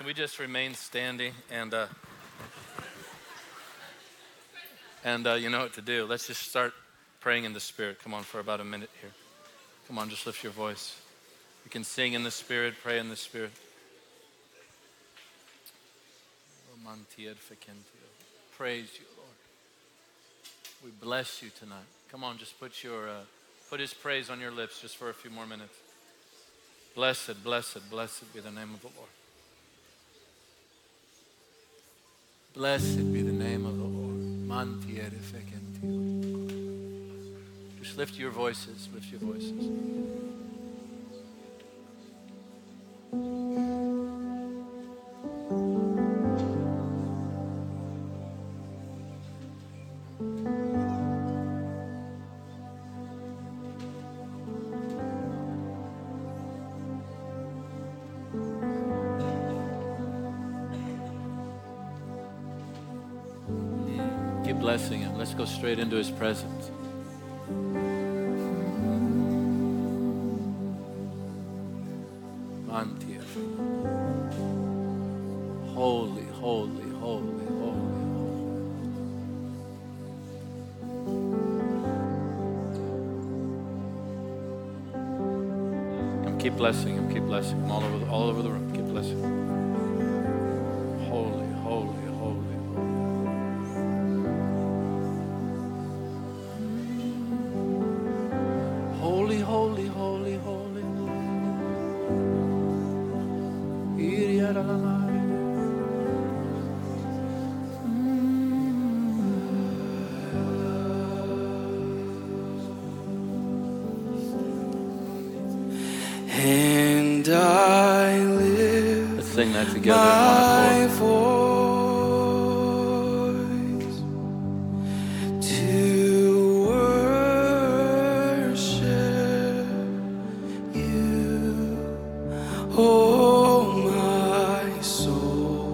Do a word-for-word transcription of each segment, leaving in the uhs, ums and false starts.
Can we just remain standing? And uh, and uh, you know what to do. Let's just start praying in the Spirit. Come on, for about a minute here. Come on, just lift your voice. You can sing in the Spirit, pray in the Spirit. Praise you, Lord. We bless you tonight. Come on, just put your uh, put His praise on your lips just for a few more minutes. Blessed, blessed, blessed be the name of the Lord. Blessed be the name of the Lord. Just lift your voices, lift your voices. Blessing Him. Let's go straight into His presence. Holy, holy, holy, holy, holy. Come, keep blessing Him. Keep blessing Him all over the, all over the room. Keep blessing Him. My voice to worship you, oh my soul.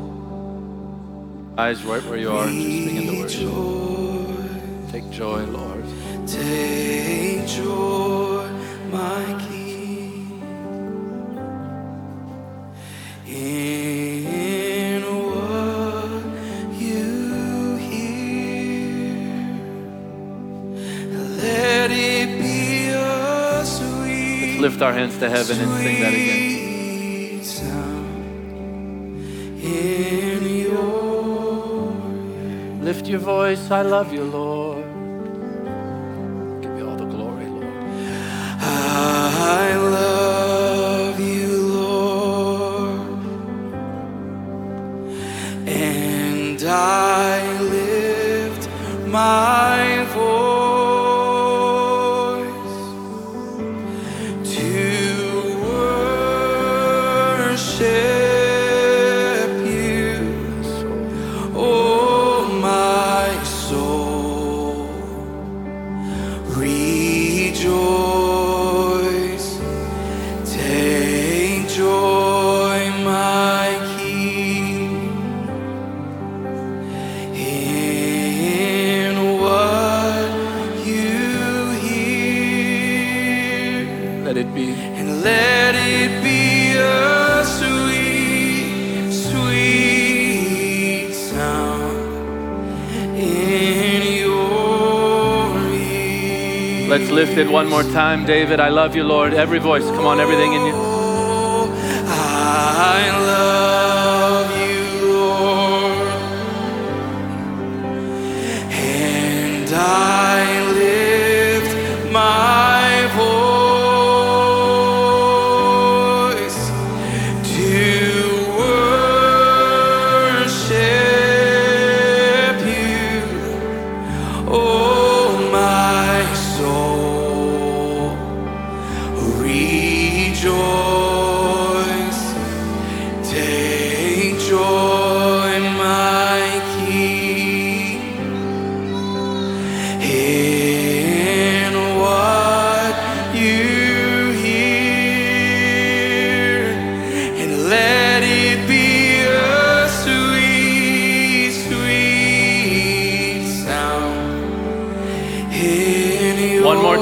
Eyes right where you are, just begin to worship. Take joy, Lord. Take joy, my King. Lift our hands to heaven and sing that again. Lift your voice, I love you, Lord. Give me all the glory, Lord. I love you, Lord, and I lift my voice. Let's lift it one more time, David. I love you, Lord. Every voice, come on, everything in you. I love you, Lord, and I lift my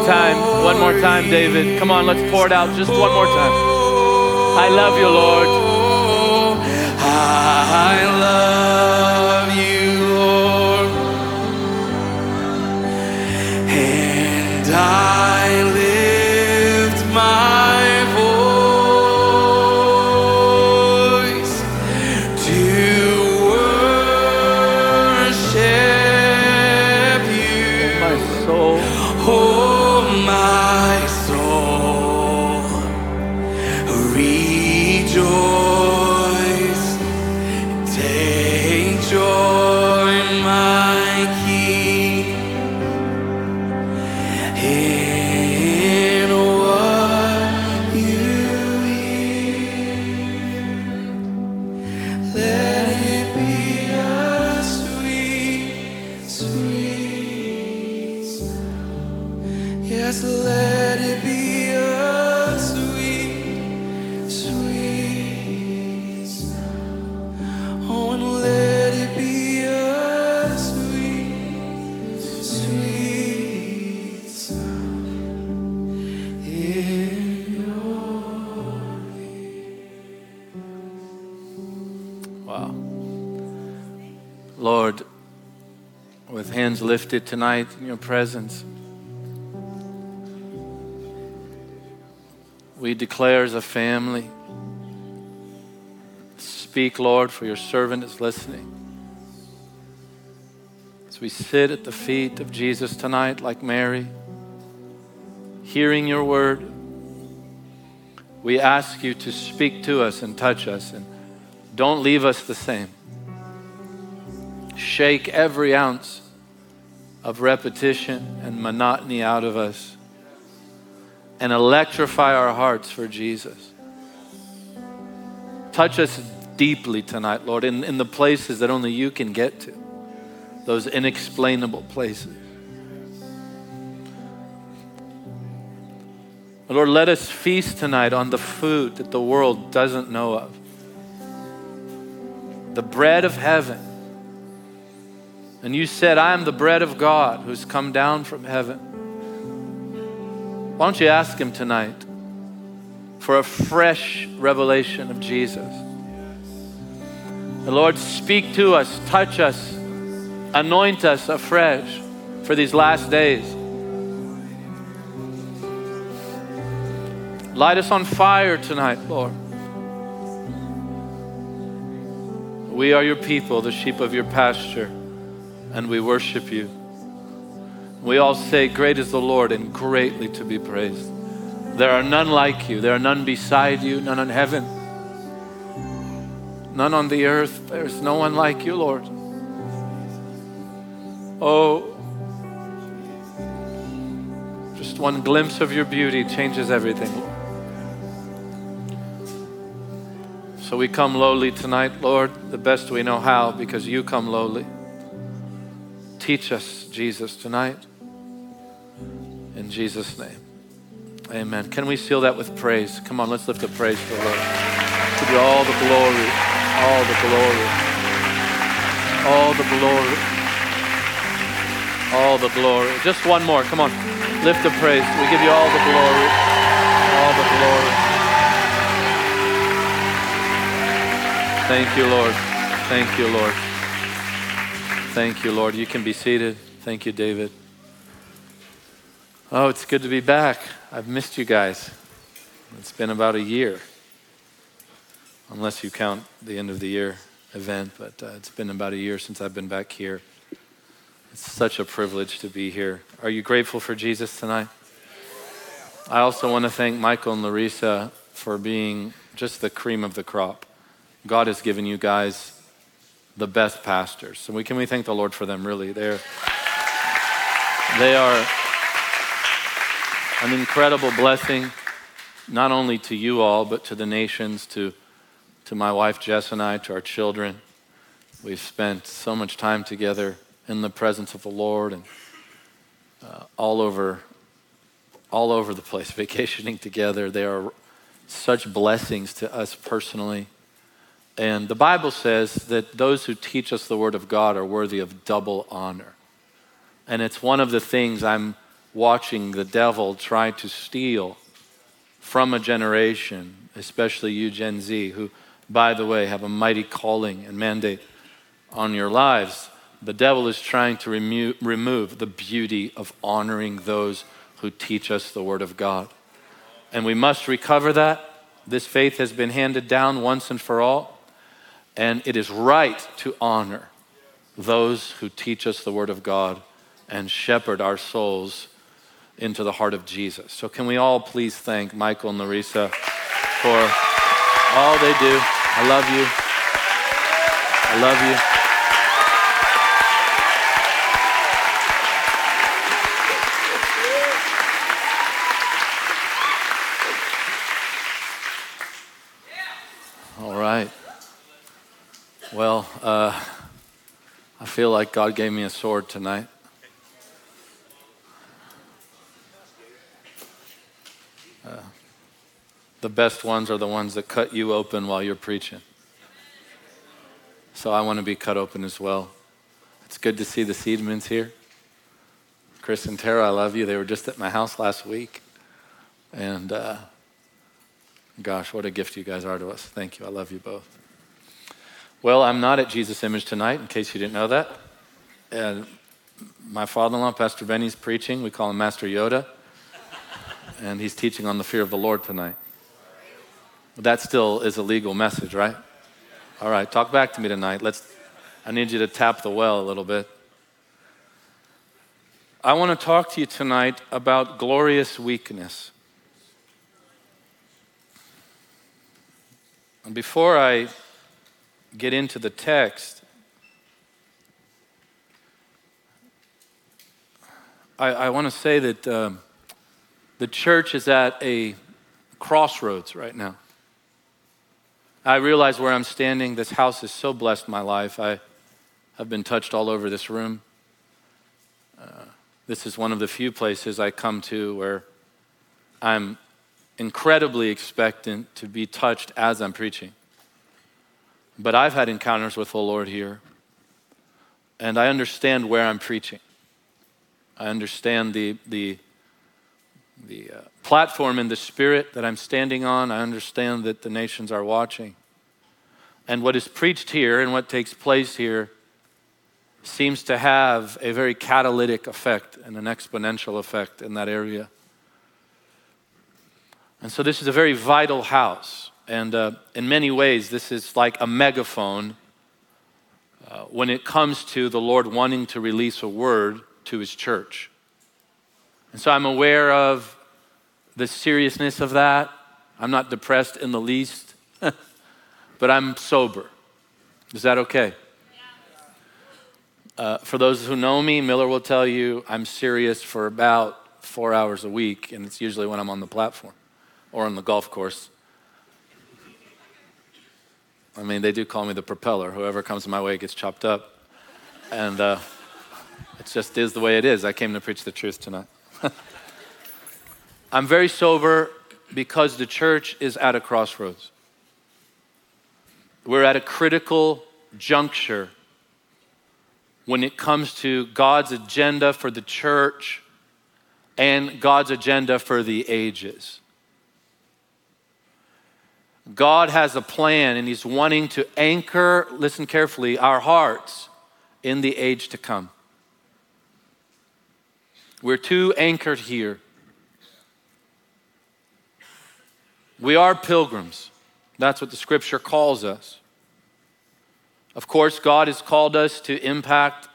One more time, David. Come on, let's pour it out just one more time. I love you, Lord. Wow. Lord, with hands lifted tonight in your presence, we declare as a family, speak, Lord, for your servant is listening. As we sit at the feet of Jesus tonight, like Mary, hearing your word, we ask you to speak to us and touch us, and don't leave us the same. Shake every ounce of repetition and monotony out of us, and electrify our hearts for Jesus. Touch us deeply tonight, Lord, in, in the places that only you can get to, those inexplainable places. Lord, let us feast tonight on the food that the world doesn't know of, the bread of heaven. And you said, I am the bread of God who's come down from heaven. Why don't you ask him tonight for a fresh revelation of Jesus? The Lord, speak to us, touch us, anoint us afresh for these last days. Light us on fire tonight, Lord. We are your people, the sheep of your pasture, and we worship you. We all say, great is the Lord and greatly to be praised. There are none like you. There are none beside you, none on heaven, none on the earth. There's no one like you, Lord. Oh, just one glimpse of your beauty changes everything, Lord. So we come lowly tonight, Lord, the best we know how, because you come lowly. Teach us, Jesus, tonight. In Jesus' name, amen. Can we seal that with praise? Come on, let's lift up praise for the Lord. To be all the glory, all the glory, all the glory, all the glory. Just one more, come on. Lift the praise. We give you all the glory, all the glory. Thank you, Lord. Thank you, Lord. Thank you, Lord. You can be seated. Thank you, David. Oh, it's good to be back. I've missed you guys. It's been about a year, unless you count the end of the year event, but uh, it's been about a year since I've been back here. It's such a privilege to be here. Are you grateful for Jesus tonight? I also want to thank Michael and Larissa for being just the cream of the crop. God has given you guys the best pastors. So we can we thank the Lord for them, really. They're, they are an incredible blessing, not only to you all, but to the nations, to, to my wife Jess and I, to our children. We've spent so much time together in the presence of the Lord, and uh, all over, all over the place, vacationing together. They are such blessings to us personally. And the Bible says that those who teach us the word of God are worthy of double honor. And it's one of the things I'm watching the devil try to steal from a generation, especially you Gen Z, who, by the way, have a mighty calling and mandate on your lives. The devil is trying to remo- remove the beauty of honoring those who teach us the word of God. And we must recover that. This faith has been handed down once and for all. And it is right to honor those who teach us the word of God and shepherd our souls into the heart of Jesus. So can we all please thank Michael and Larissa for all they do. I love you. I love you. All right. Well, uh, I feel like God gave me a sword tonight. Uh, the best ones are the ones that cut you open while you're preaching. So I want to be cut open as well. It's good to see the Seedmans here. Chris and Tara, I love you. They were just at my house last week. And uh, gosh, what a gift you guys are to us. Thank you. I love you both. Well, I'm not at Jesus' Image tonight, in case you didn't know that. And my father-in-law, Pastor Benny's preaching. We call him Master Yoda. And he's teaching on the fear of the Lord tonight. That still is a legal message, right? All right, talk back to me tonight. Let's. I need you to tap the well a little bit. I want to talk to you tonight about glorious weakness. And before I get into the text, I, I want to say that um, the church is at a crossroads right now. I realize where I'm standing. This house has so blessed my life. I have been touched all over this room. Uh, this is one of the few places I come to where I'm incredibly expectant to be touched as I'm preaching. But I've had encounters with the Lord here, and I understand where I'm preaching. I understand the the the uh, platform and the spirit that I'm standing on. I understand that the nations are watching. And what is preached here and what takes place here seems to have a very catalytic effect and an exponential effect in that area. And so this is a very vital house. And uh, in many ways, this is like a megaphone uh, when it comes to the Lord wanting to release a word to his church. And so I'm aware of the seriousness of that. I'm not depressed in the least, but I'm sober. Is that okay? Uh, for those who know me, Miller will tell you I'm serious for about four hours a week, and it's usually when I'm on the platform or on the golf course. I mean, they do call me the propeller. Whoever comes my way gets chopped up. And uh, it just is the way it is. I came to preach the truth tonight. I'm very sober because the church is at a crossroads. We're at a critical juncture when it comes to God's agenda for the church and God's agenda for the ages. God has a plan, and he's wanting to anchor, listen carefully, our hearts in the age to come. We're too anchored here. We are pilgrims. That's what the scripture calls us. Of course, God has called us to impact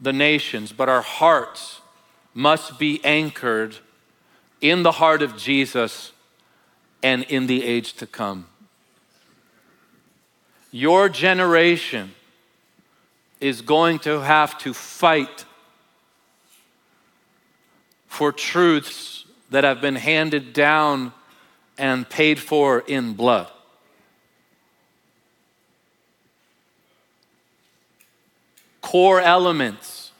the nations, but our hearts must be anchored in the heart of Jesus and in the age to come. Your generation is going to have to fight for truths that have been handed down and paid for in blood. Core elements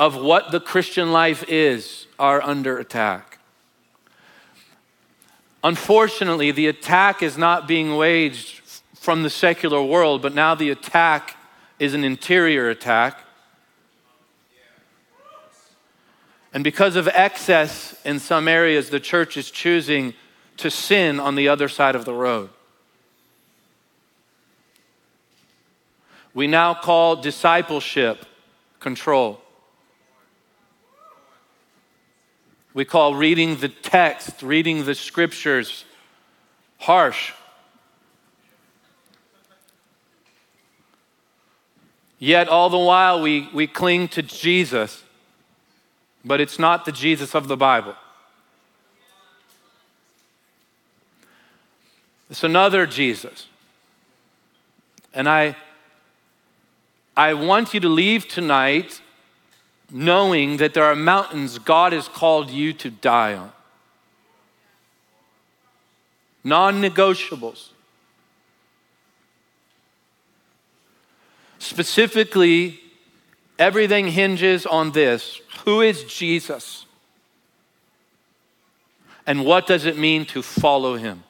of what the Christian life is are under attack. Unfortunately, the attack is not being waged from the secular world, but now the attack is an interior attack. And because of excess in some areas, the church is choosing to sin on the other side of the road. We now call discipleship control. We call reading the text, reading the scriptures, harsh. Yet all the while we, we cling to Jesus. But it's not the Jesus of the Bible. It's another Jesus. And I, I want you to leave tonight knowing that there are mountains God has called you to die on. Non-negotiables. Specifically, everything hinges on this. Who is Jesus? And what does it mean to follow him?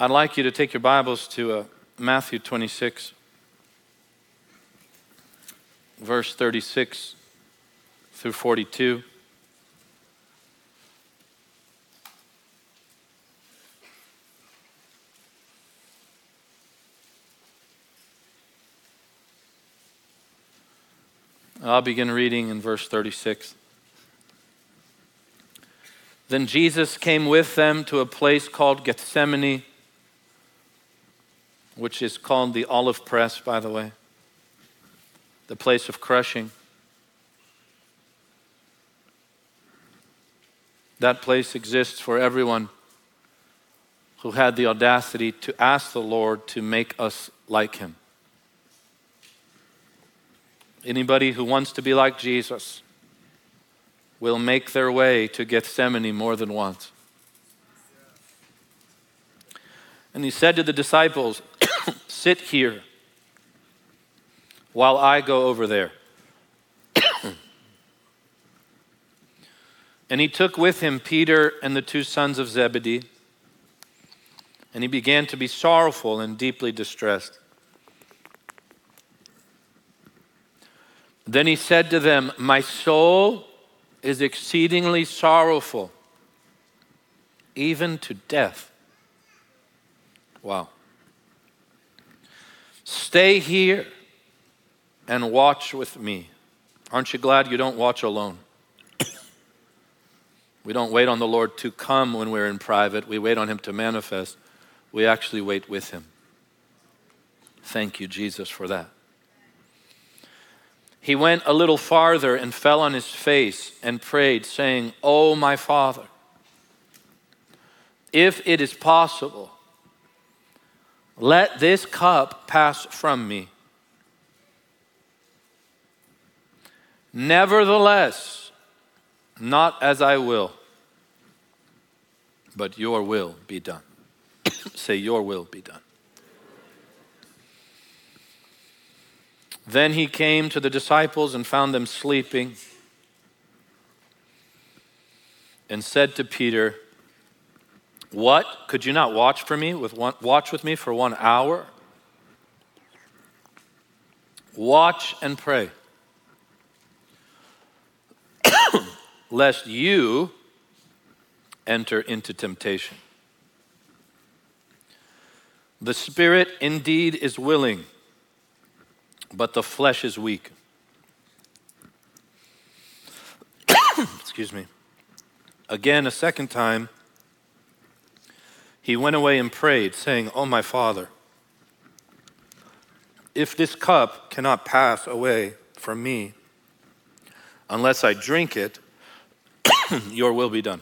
I'd like you to take your Bibles to uh, Matthew twenty-six, verse thirty-six through forty-two. I'll begin reading in verse thirty-six. Then Jesus came with them to a place called Gethsemane, which is called the olive press, by the way, the place of crushing. That place exists for everyone who had the audacity to ask the Lord to make us like him. Anybody who wants to be like Jesus will make their way to Gethsemane more than once. And he said to the disciples, sit here while I go over there. And he took with him Peter and the two sons of Zebedee, and he began to be sorrowful and deeply distressed. Then he said to them, my soul is exceedingly sorrowful, even to death. Wow. Stay here and watch with me. Aren't you glad you don't watch alone? We don't wait on the Lord to come when we're in private. We wait on him to manifest. We actually wait with him. Thank you, Jesus, for that. He went a little farther and fell on his face and prayed, saying, oh, my Father, if it is possible, let this cup pass from me. Nevertheless, not as I will, but your will be done. Say, your will be done. Then he came to the disciples and found them sleeping and said to Peter, what? Could you not watch for me with one, watch with me for one hour? Watch and pray, lest you enter into temptation. The spirit indeed is willing, but the flesh is weak. Excuse me. Again, a second time, he went away and prayed, saying, oh, my Father, if this cup cannot pass away from me, unless I drink it, your will be done.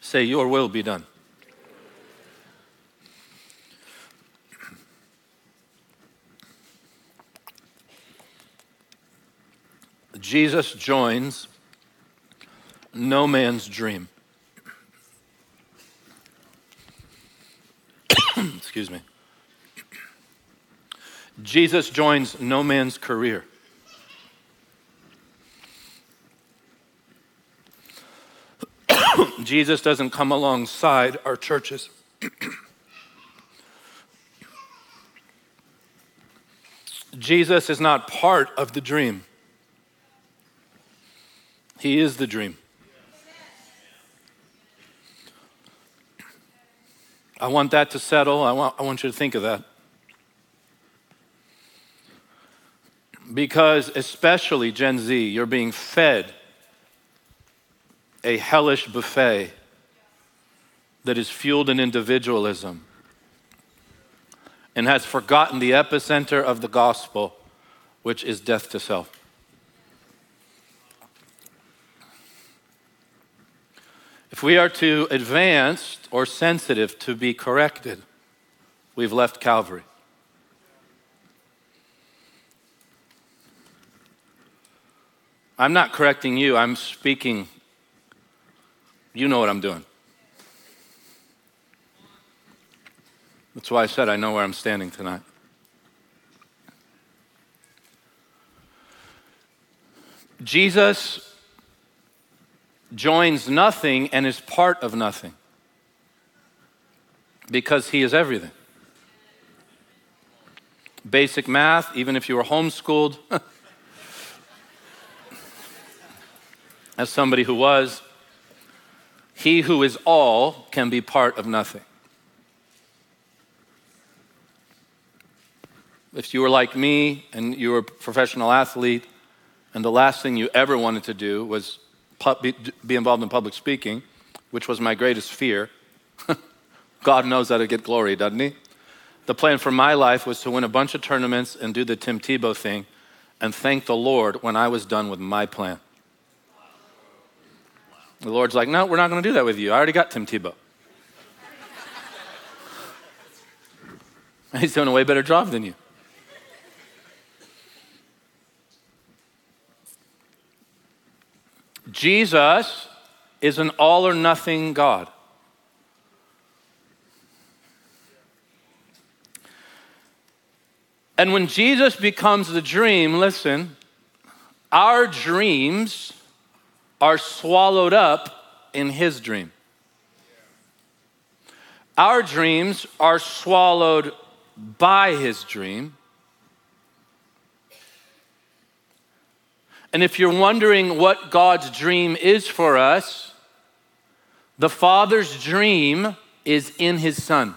Say, your will be done. Jesus joins no man's dream. Excuse me. Jesus joins no man's career. Jesus doesn't come alongside our churches. Jesus is not part of the dream. He is the dream. I want that to settle. I want, I want you to think of that. Because especially Gen Z, you're being fed a hellish buffet that is fueled in individualism and has forgotten the epicenter of the gospel, which is death to self. If we are too advanced or sensitive to be corrected, we've left Calvary. I'm not correcting you, I'm speaking. You know what I'm doing. That's why I said I know where I'm standing tonight. Jesus joins nothing and is part of nothing because he is everything. Basic math, even if you were homeschooled, as somebody who was, he who is all can be part of nothing. if you were like me and you were a professional athlete and the last thing you ever wanted to do was be involved in public speaking, which was my greatest fear, God knows how to get glory, doesn't he? The plan for my life was to win a bunch of tournaments and do the Tim Tebow thing and thank the Lord when I was done with my plan. The Lord's like, no, we're not going to do that with you. I already got Tim Tebow. He's doing a way better job than you. Jesus is an all or nothing God. And when Jesus becomes the dream, listen, our dreams are swallowed up in his dream. Our dreams are swallowed by his dream. And if you're wondering what God's dream is for us, the Father's dream is in his Son.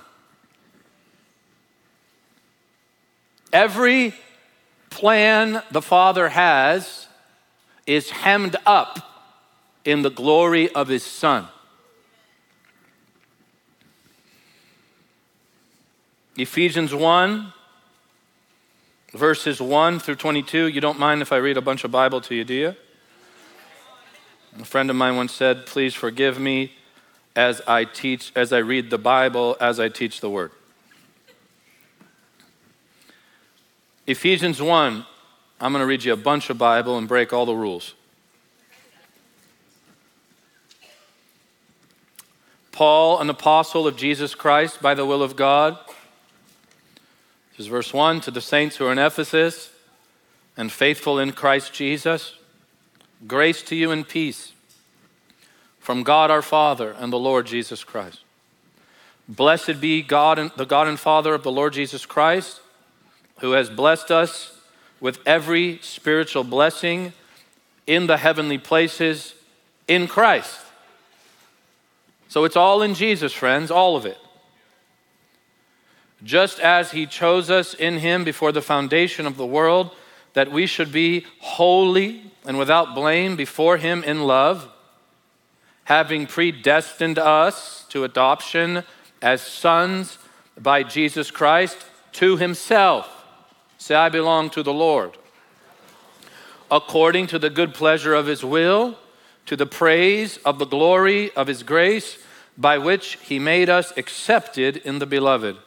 Every plan the Father has is hemmed up in the glory of his Son. Ephesians one, verses one through twenty-two. You don't mind if I read a bunch of Bible to you, do you? A friend of mine once said, please forgive me as I teach, as I read the Bible, as I teach the word. Ephesians one, I'm going to read you a bunch of Bible and break all the rules. Paul, an apostle of Jesus Christ by the will of God. This is verse one, to the saints who are in Ephesus and faithful in Christ Jesus, grace to you and peace from God our Father and the Lord Jesus Christ. Blessed be God and the God and Father of the Lord Jesus Christ, who has blessed us with every spiritual blessing in the heavenly places in Christ. So it's all in Jesus, friends, all of it. Just as he chose us in him before the foundation of the world, that we should be holy and without blame before him in love, having predestined us to adoption as sons by Jesus Christ to himself. Say, I belong to the Lord. According to the good pleasure of his will, to the praise of the glory of his grace, by which he made us accepted in the beloved.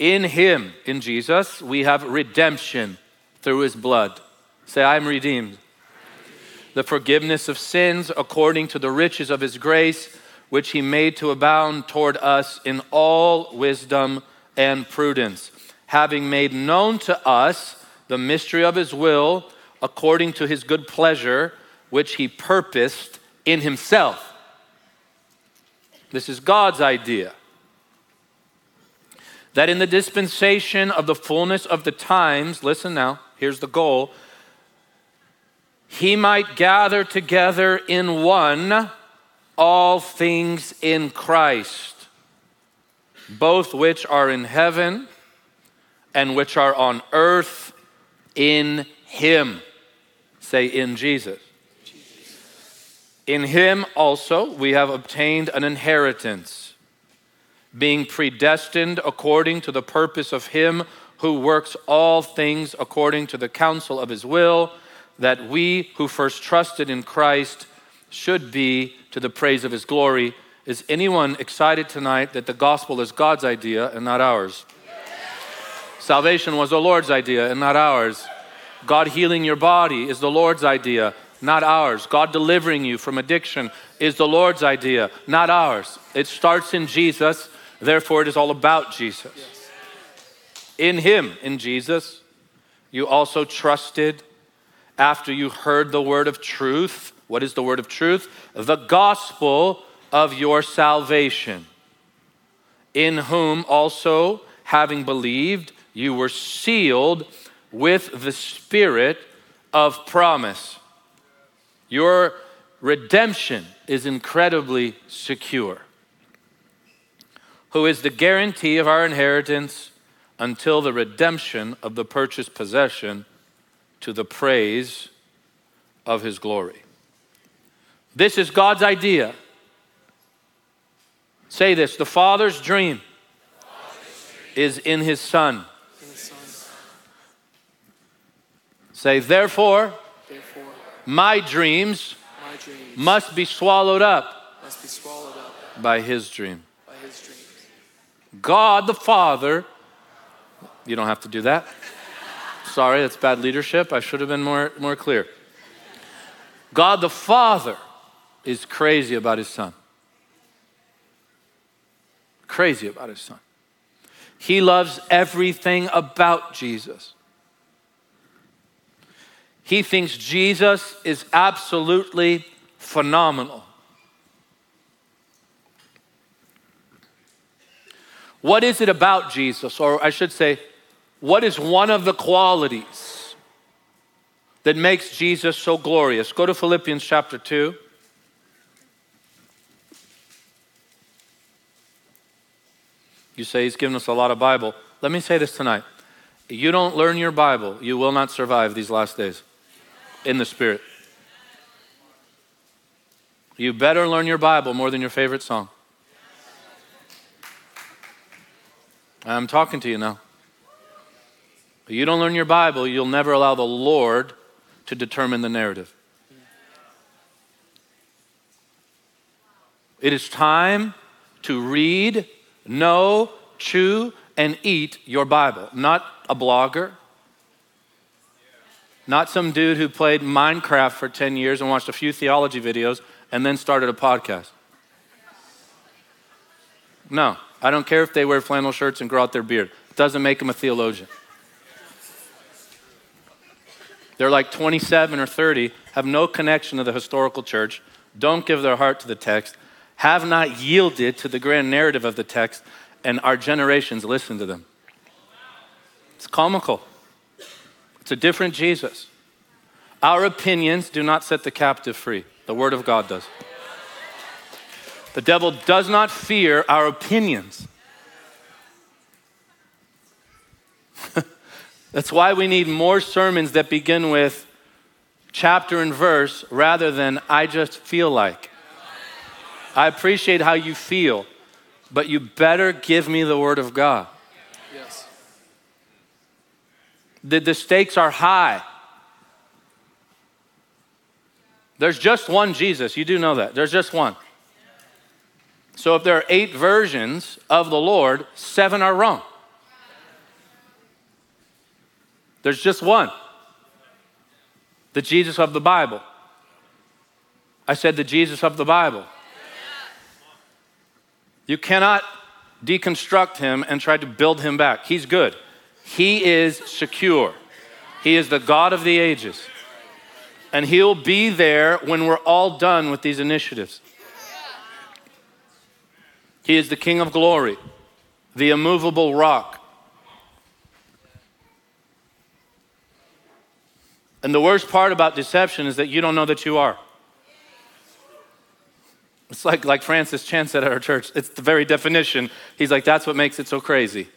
In him, in Jesus, we have redemption through his blood. Say, I'm redeemed. The forgiveness of sins according to the riches of his grace, which he made to abound toward us in all wisdom and prudence. Having made known to us the mystery of his will according to his good pleasure, which he purposed in himself. This is God's idea. That in the dispensation of the fullness of the times, listen now, here's the goal, he might gather together in one all things in Christ, both which are in heaven and which are on earth in him. Say, in Jesus. Jesus. In him also we have obtained an inheritance, being predestined according to the purpose of him who works all things according to the counsel of his will, that we who first trusted in Christ should be to the praise of his glory. Is anyone excited tonight that the gospel is God's idea and not ours? Salvation was the Lord's idea and not ours. God healing your body is the Lord's idea, not ours. God delivering you from addiction is the Lord's idea, not ours. It starts in Jesus, therefore it is all about Jesus. In him, in Jesus, you also trusted after you heard the word of truth. What is the word of truth? The gospel of your salvation, in whom also, having believed, you were sealed with the Spirit of promise. Your redemption is incredibly secure. Who is the guarantee of our inheritance until the redemption of the purchased possession to the praise of his glory. This is God's idea. Say this, the Father's dream is in his Son. Say, therefore, therefore my dreams, my dreams must be swallowed up, must be swallowed up by his dream. By his dreams. God the Father, you don't have to do that. Sorry, that's bad leadership. I should have been more, more clear. God the Father is crazy about his Son. Crazy about his Son. He loves everything about Jesus. He thinks Jesus is absolutely phenomenal. What is it about Jesus, or I should say, what is one of the qualities that makes Jesus so glorious? Go to Philippians chapter two. You say he's given us a lot of Bible. Let me say this tonight. You don't learn your Bible, you will not survive these last days. In the Spirit. You better learn your Bible more than your favorite song. I'm talking to you now. If you don't learn your Bible, you'll never allow the Lord to determine the narrative. It is time to read, know, chew, and eat your Bible. Not a blogger. Not some dude who played Minecraft for ten years and watched a few theology videos and then started a podcast. No, I don't care if they wear flannel shirts and grow out their beard. It doesn't make them a theologian. They're like twenty-seven or thirty, have no connection to the historical church, don't give their heart to the text, have not yielded to the grand narrative of the text, and our generations listen to them. It's comical. It's a different Jesus. Our opinions do not set the captive free. The Word of God does. The devil does not fear our opinions. That's why we need more sermons that begin with chapter and verse rather than I just feel like. I appreciate how you feel, but you better give me the Word of God. The, the stakes are high. There's just one Jesus. You do know that. There's just one. So if there are eight versions of the Lord, seven are wrong. There's just one. The Jesus of the Bible. I said the Jesus of the Bible. You cannot deconstruct him and try to build him back. He's good. He is secure. He is the God of the ages. And he'll be there when we're all done with these initiatives. He is the King of glory, the immovable rock. And the worst part about deception is that you don't know that you are. It's like, like Francis Chan said at our church, it's the very definition. He's like, that's what makes it so crazy.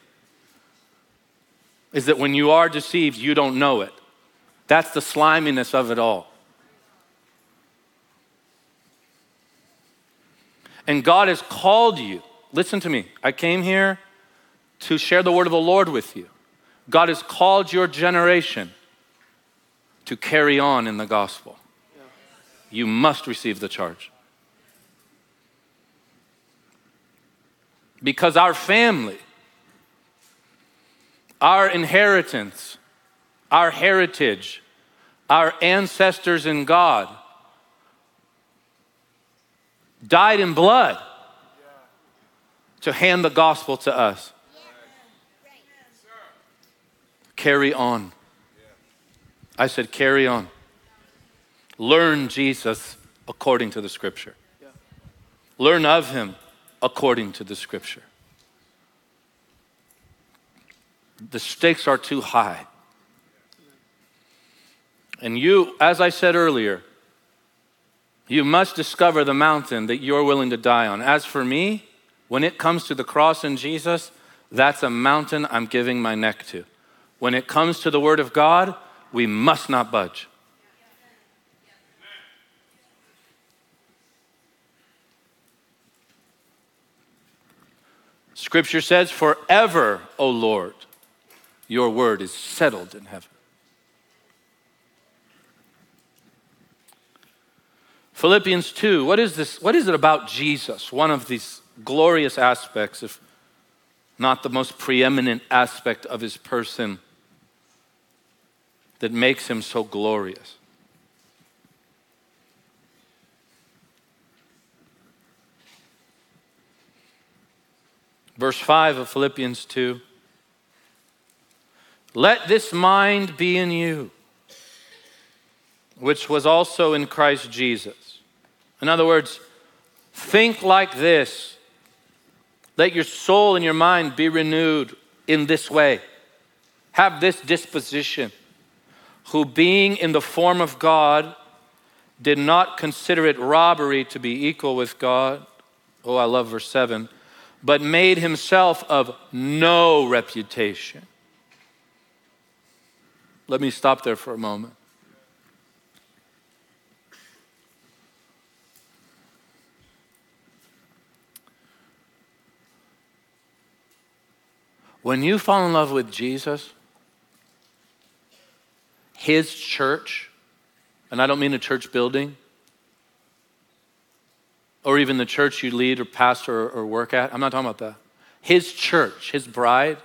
Is that when you are deceived, you don't know it. That's the sliminess of it all. And God has called you. Listen to me. I came here to share the word of the Lord with you. God has called your generation to carry on in the gospel. You must receive the charge. Because our family, our inheritance, our heritage, our ancestors in God died in blood to hand the gospel to us. Carry on. I said, carry on. Learn Jesus according to the Scripture. Learn of him according to the Scripture. The stakes are too high. And you, as I said earlier, you must discover the mountain that you're willing to die on. As for me, when it comes to the cross and Jesus, That's a mountain I'm giving my neck to. When it comes to the Word of God, we must not budge. Scripture says, forever, O Lord, your word is settled in heaven. Philippians two, what is this? What is it about Jesus? One of these glorious aspects, if not the most preeminent aspect of his person, that makes him so glorious. Verse five of Philippians two. Let this mind be in you, which was also in Christ Jesus. In other words, think like this. Let your soul and your mind be renewed in this way. Have this disposition, who being in the form of God did not consider it robbery to be equal with God. Oh, I love verse seven. But made himself of no reputation. Let me stop there for a moment. When you fall in love with Jesus, his church, and I don't mean a church building, or even the church you lead or pastor or work at. I'm not talking about that. His church, his bride,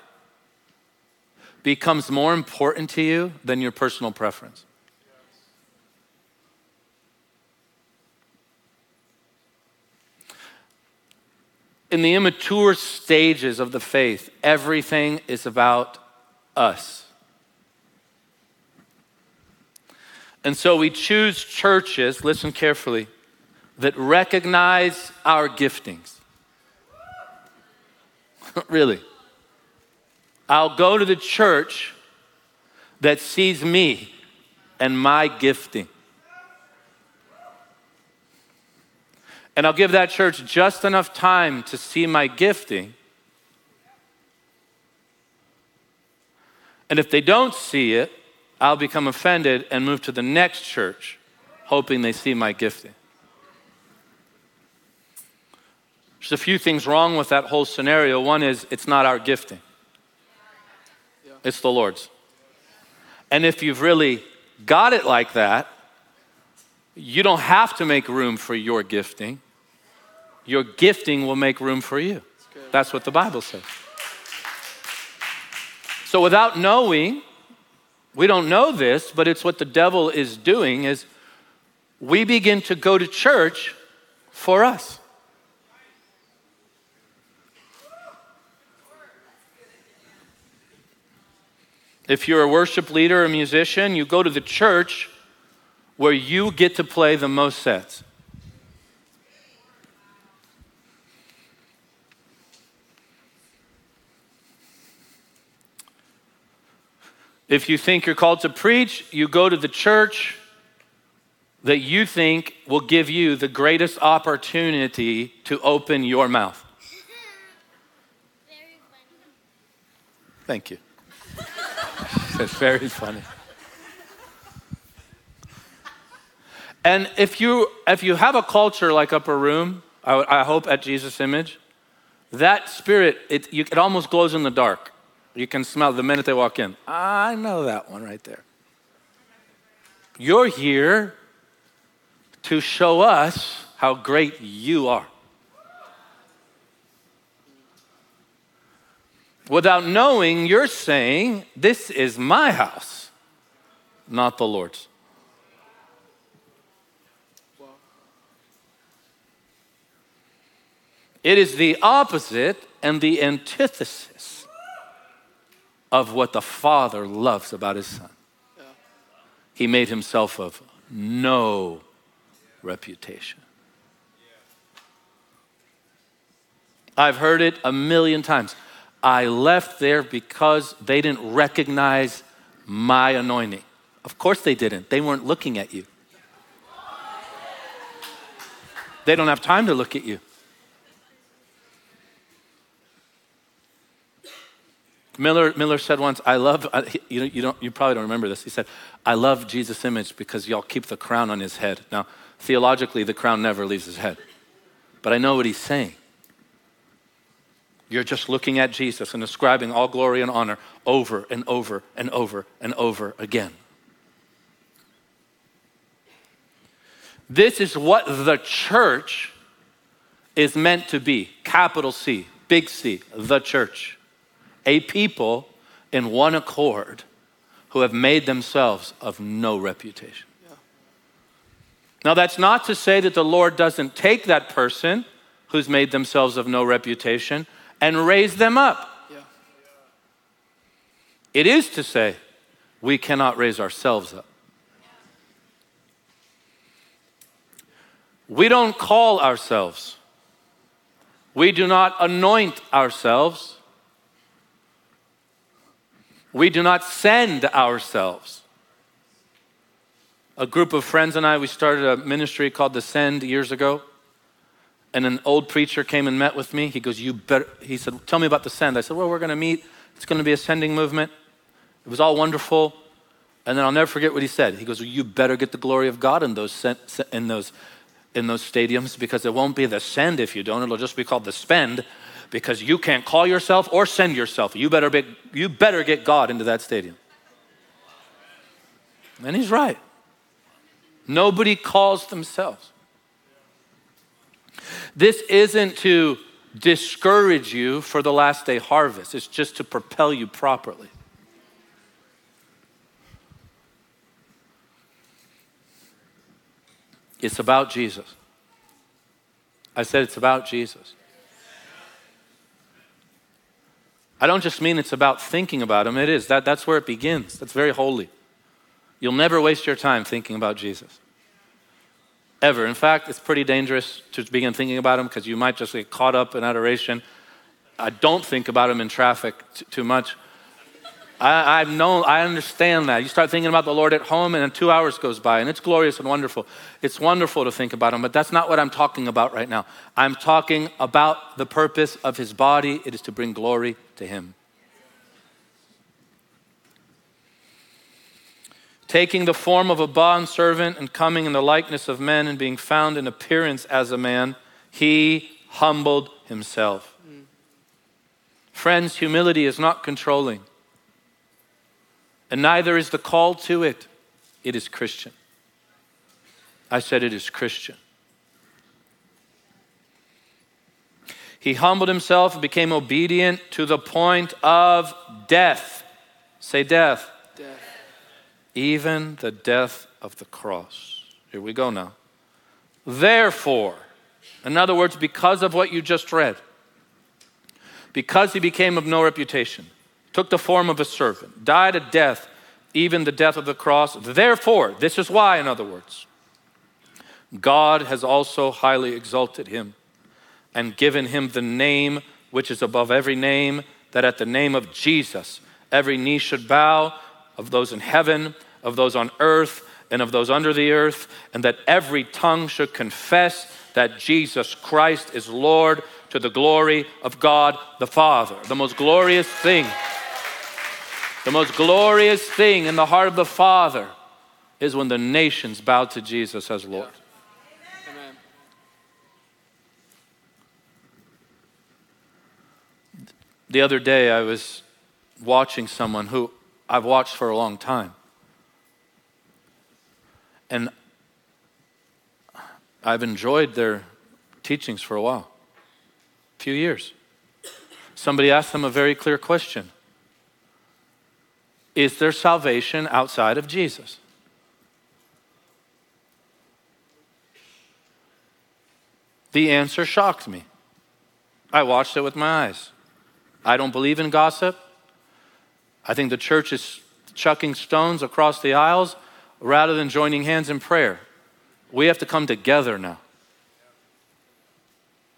becomes more important to you than your personal preference. In the immature stages of the faith, everything is about us. And so we choose churches, listen carefully, that recognize our giftings. Really. I'll go to the church that sees me and my gifting. And I'll give that church just enough time to see my gifting. And if they don't see it, I'll become offended and move to the next church, hoping they see my gifting. There's a few things wrong with that whole scenario. One is, it's not our gifting. It's the Lord's. And if you've really got it like that, you don't have to make room for your gifting. Your gifting will make room for you. That's what the Bible says. So without knowing, we don't know this, but it's what the devil is doing, is we begin to go to church for us. If you're a worship leader or musician, you go to the church where you get to play the most sets. If you think you're called to preach, you go to the church that you think will give you the greatest opportunity to open your mouth. Very funny. Thank you. That's very funny. And if you if you have a culture like Upper Room, I, I hope at Jesus' Image, that spirit, it, you, it almost glows in the dark. You can smell the minute they walk in. I know that one right there. You're here to show us how great you are. Without knowing, you're saying, this is my house, not the Lord's. It is the opposite and the antithesis of what the Father loves about his Son. He made himself of no reputation. I've heard it a million times. I left there because they didn't recognize my anointing. Of course they didn't. They weren't looking at you. They don't have time to look at you. Miller Miller said once, I love, you know, you don't, you probably don't remember this. He said, I love Jesus' image because y'all keep the crown on his head. Now, theologically, the crown never leaves his head. But I know what he's saying. You're just looking at Jesus and ascribing all glory and honor over and over and over and over again. This is what the church is meant to be. Capital C, big C, the church. A people in one accord who have made themselves of no reputation. Yeah. Now, that's not to say that the Lord doesn't take that person who's made themselves of no reputation and raise them up. Yeah. It is to say we cannot raise ourselves up. We don't call ourselves. We do not anoint ourselves. We do not send ourselves. A group of friends and I, we started a ministry called the Send years ago. And an old preacher came and met with me. He goes, you better, he said, tell me about the Send. I said, well, we're going to meet. It's going to be a sending movement. It was all wonderful. And then I'll never forget what he said. He goes, well, you better get the glory of God in those send, in those in those stadiums, because it won't be the Send if you don't. It'll just be called the Spend, because you can't call yourself or send yourself. You better, be, you better get God into that stadium. And he's right. Nobody calls themselves. This isn't to discourage you for the last day harvest. It's just to propel you properly. It's about Jesus. I said it's about Jesus. I don't just mean it's about thinking about him. It is. That, that's where it begins. That's very holy. You'll never waste your time thinking about Jesus. Ever. In fact, it's pretty dangerous to begin thinking about him because you might just get caught up in adoration. I don't think about him in traffic t- too much. I, I've known, I understand that. You start thinking about the Lord at home and then two hours goes by and it's glorious and wonderful. It's wonderful to think about him, but that's not what I'm talking about right now. I'm talking about the purpose of his body. It is to bring glory to him. Taking the form of a bondservant and coming in the likeness of men and being found in appearance as a man, he humbled himself. Mm. Friends, humility is not controlling. And neither is the call to it. It is Christian. I said it is Christian. He humbled himself and became obedient to the point of death. Say death. Death. Even the death of the cross. Here we go now. Therefore, in other words, because of what you just read, because he became of no reputation, took the form of a servant, died a death, even the death of the cross. Therefore, this is why, in other words, God has also highly exalted him and given him the name which is above every name, that at the name of Jesus, every knee should bow, of those in heaven, of those on earth, and of those under the earth, and that every tongue should confess that Jesus Christ is Lord, to the glory of God the Father. The most glorious thing. The most glorious thing in the heart of the Father is when the nations bow to Jesus as Lord. Yeah. Amen. The other day I was watching someone who I've watched for a long time. And I've enjoyed their teachings for a while. A few years. Somebody asked them a very clear question. Is there salvation outside of Jesus? The answer shocked me. I watched it with my eyes. I don't believe in gossip. I think the church is chucking stones across the aisles rather than joining hands in prayer. We have to come together now.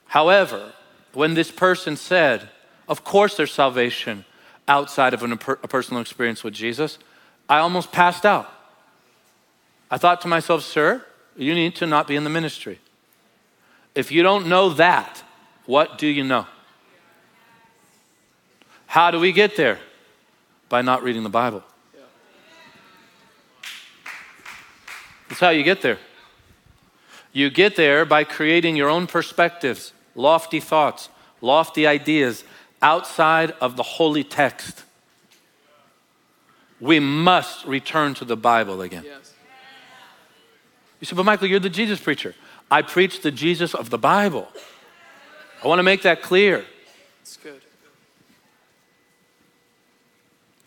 However, when this person said, of course there's salvation outside of an, a personal experience with Jesus, I almost passed out. I thought to myself, sir, you need to not be in the ministry. If you don't know that, what do you know? How do we get there? by not reading the Bible. Yeah. That's how you get there. You get there by creating your own perspectives, lofty thoughts, lofty ideas outside of the holy text. We must return to the Bible again. Yes. You say, but Michael, you're the Jesus preacher. I preach the Jesus of the Bible. I want to make that clear. It's good.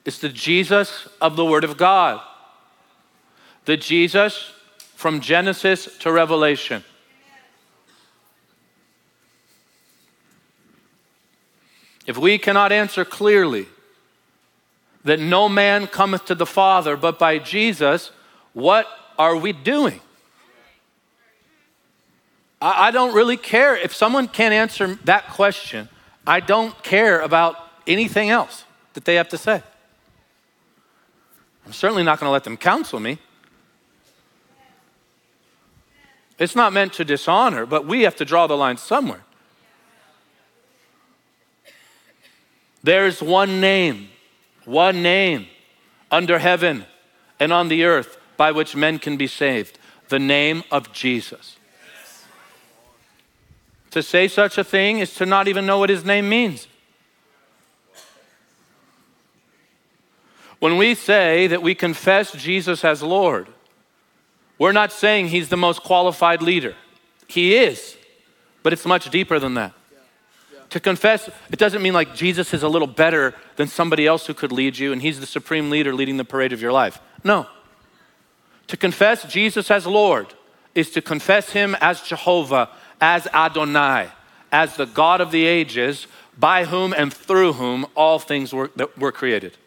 It's the Jesus of the Word of God. The Jesus from Genesis to Revelation. If we cannot answer clearly that no man cometh to the Father but by Jesus, what are we doing? I, I don't really care. If someone can't answer that question, I don't care about anything else that they have to say. I'm certainly not going to let them counsel me. It's not meant to dishonor, but we have to draw the line somewhere. There's one name, one name under heaven and on the earth by which men can be saved, the name of Jesus. Yes. To say such a thing is to not even know what his name means. When we say that we confess Jesus as Lord, we're not saying he's the most qualified leader. He is, but it's much deeper than that. To confess, it doesn't mean like Jesus is a little better than somebody else who could lead you and he's the supreme leader leading the parade of your life. No. To confess Jesus as Lord is to confess him as Jehovah, as Adonai, as the God of the ages, by whom and through whom all things were, that were created.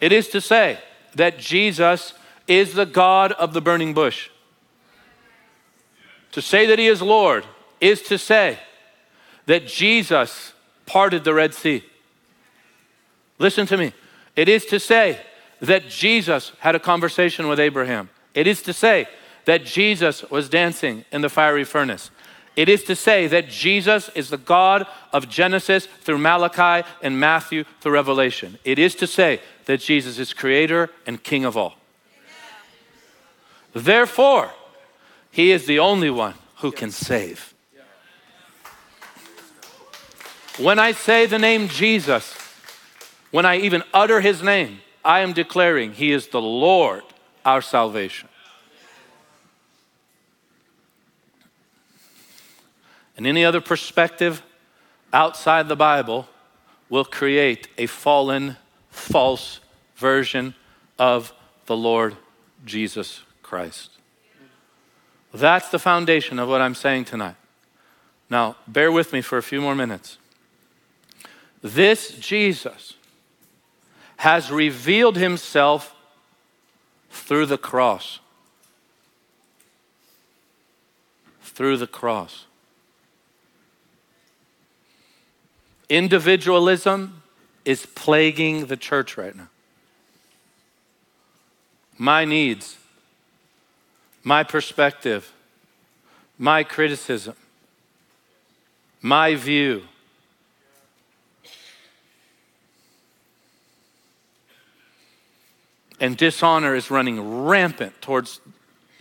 It is to say that Jesus is the God of the burning bush. To say that he is Lord is to say that Jesus parted the Red Sea. Listen to me. It is to say that Jesus had a conversation with Abraham. It is to say that Jesus was dancing in the fiery furnace. It is to say that Jesus is the God of Genesis through Malachi and Matthew through Revelation. It is to say that Jesus is creator and king of all. Therefore, he is the only one who can save. When I say the name Jesus, when I even utter his name, I am declaring he is the Lord, our salvation. And any other perspective outside the Bible will create a fallen, false version of the Lord Jesus Christ. That's the foundation of what I'm saying tonight. Now, bear with me for a few more minutes. This Jesus has revealed himself through the cross. Through the cross. Individualism is plaguing the church right now. My needs, my perspective, my criticism, my view. And dishonor is running rampant towards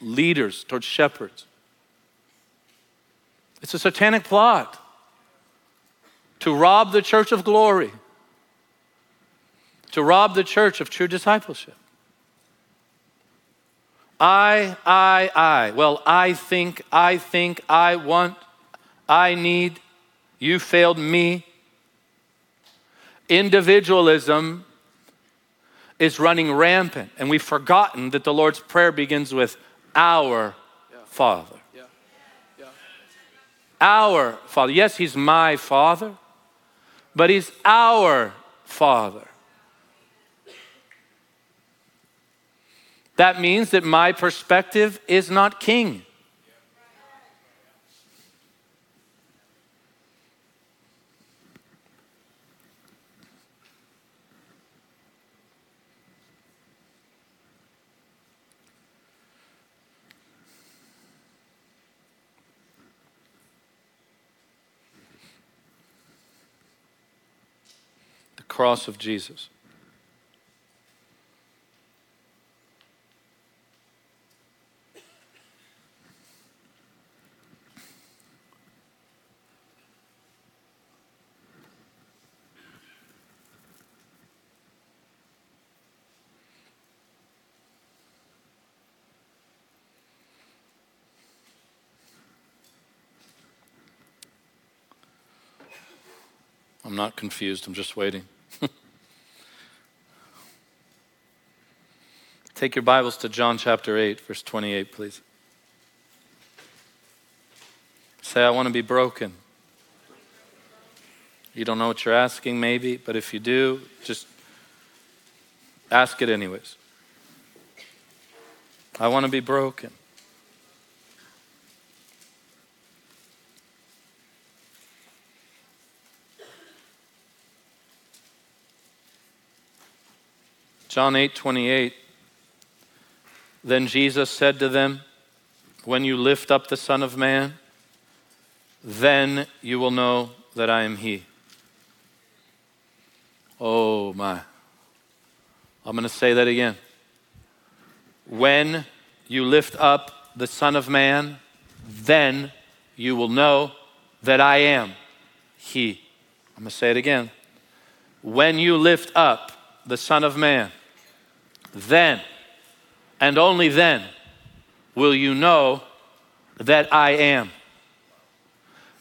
leaders, towards shepherds. It's a satanic plot to rob the church of glory, to rob the church of true discipleship. I, I, I. Well, I think, I think, I want, I need, you failed me. Individualism is running rampant, and we've forgotten that the Lord's Prayer begins with our yeah. Father. Yeah. Yeah. Our Father. Yes, he's my Father, but he's our Father. That means that my perspective is not king. Cross of Jesus. I'm not confused. I'm just waiting. Take your Bibles to John chapter eight, verse twenty-eight, please. Say, I want to be broken. You don't know what you're asking, maybe, but if you do, just ask it anyways. I want to be broken. John eight twenty-eight. Then Jesus said to them, when you lift up the Son of Man, then you will know that I am he. Oh my. I'm going to say that again. When you lift up the Son of Man, then you will know that I am he. I'm going to say it again. When you lift up the Son of Man, then and only then will you know that I am.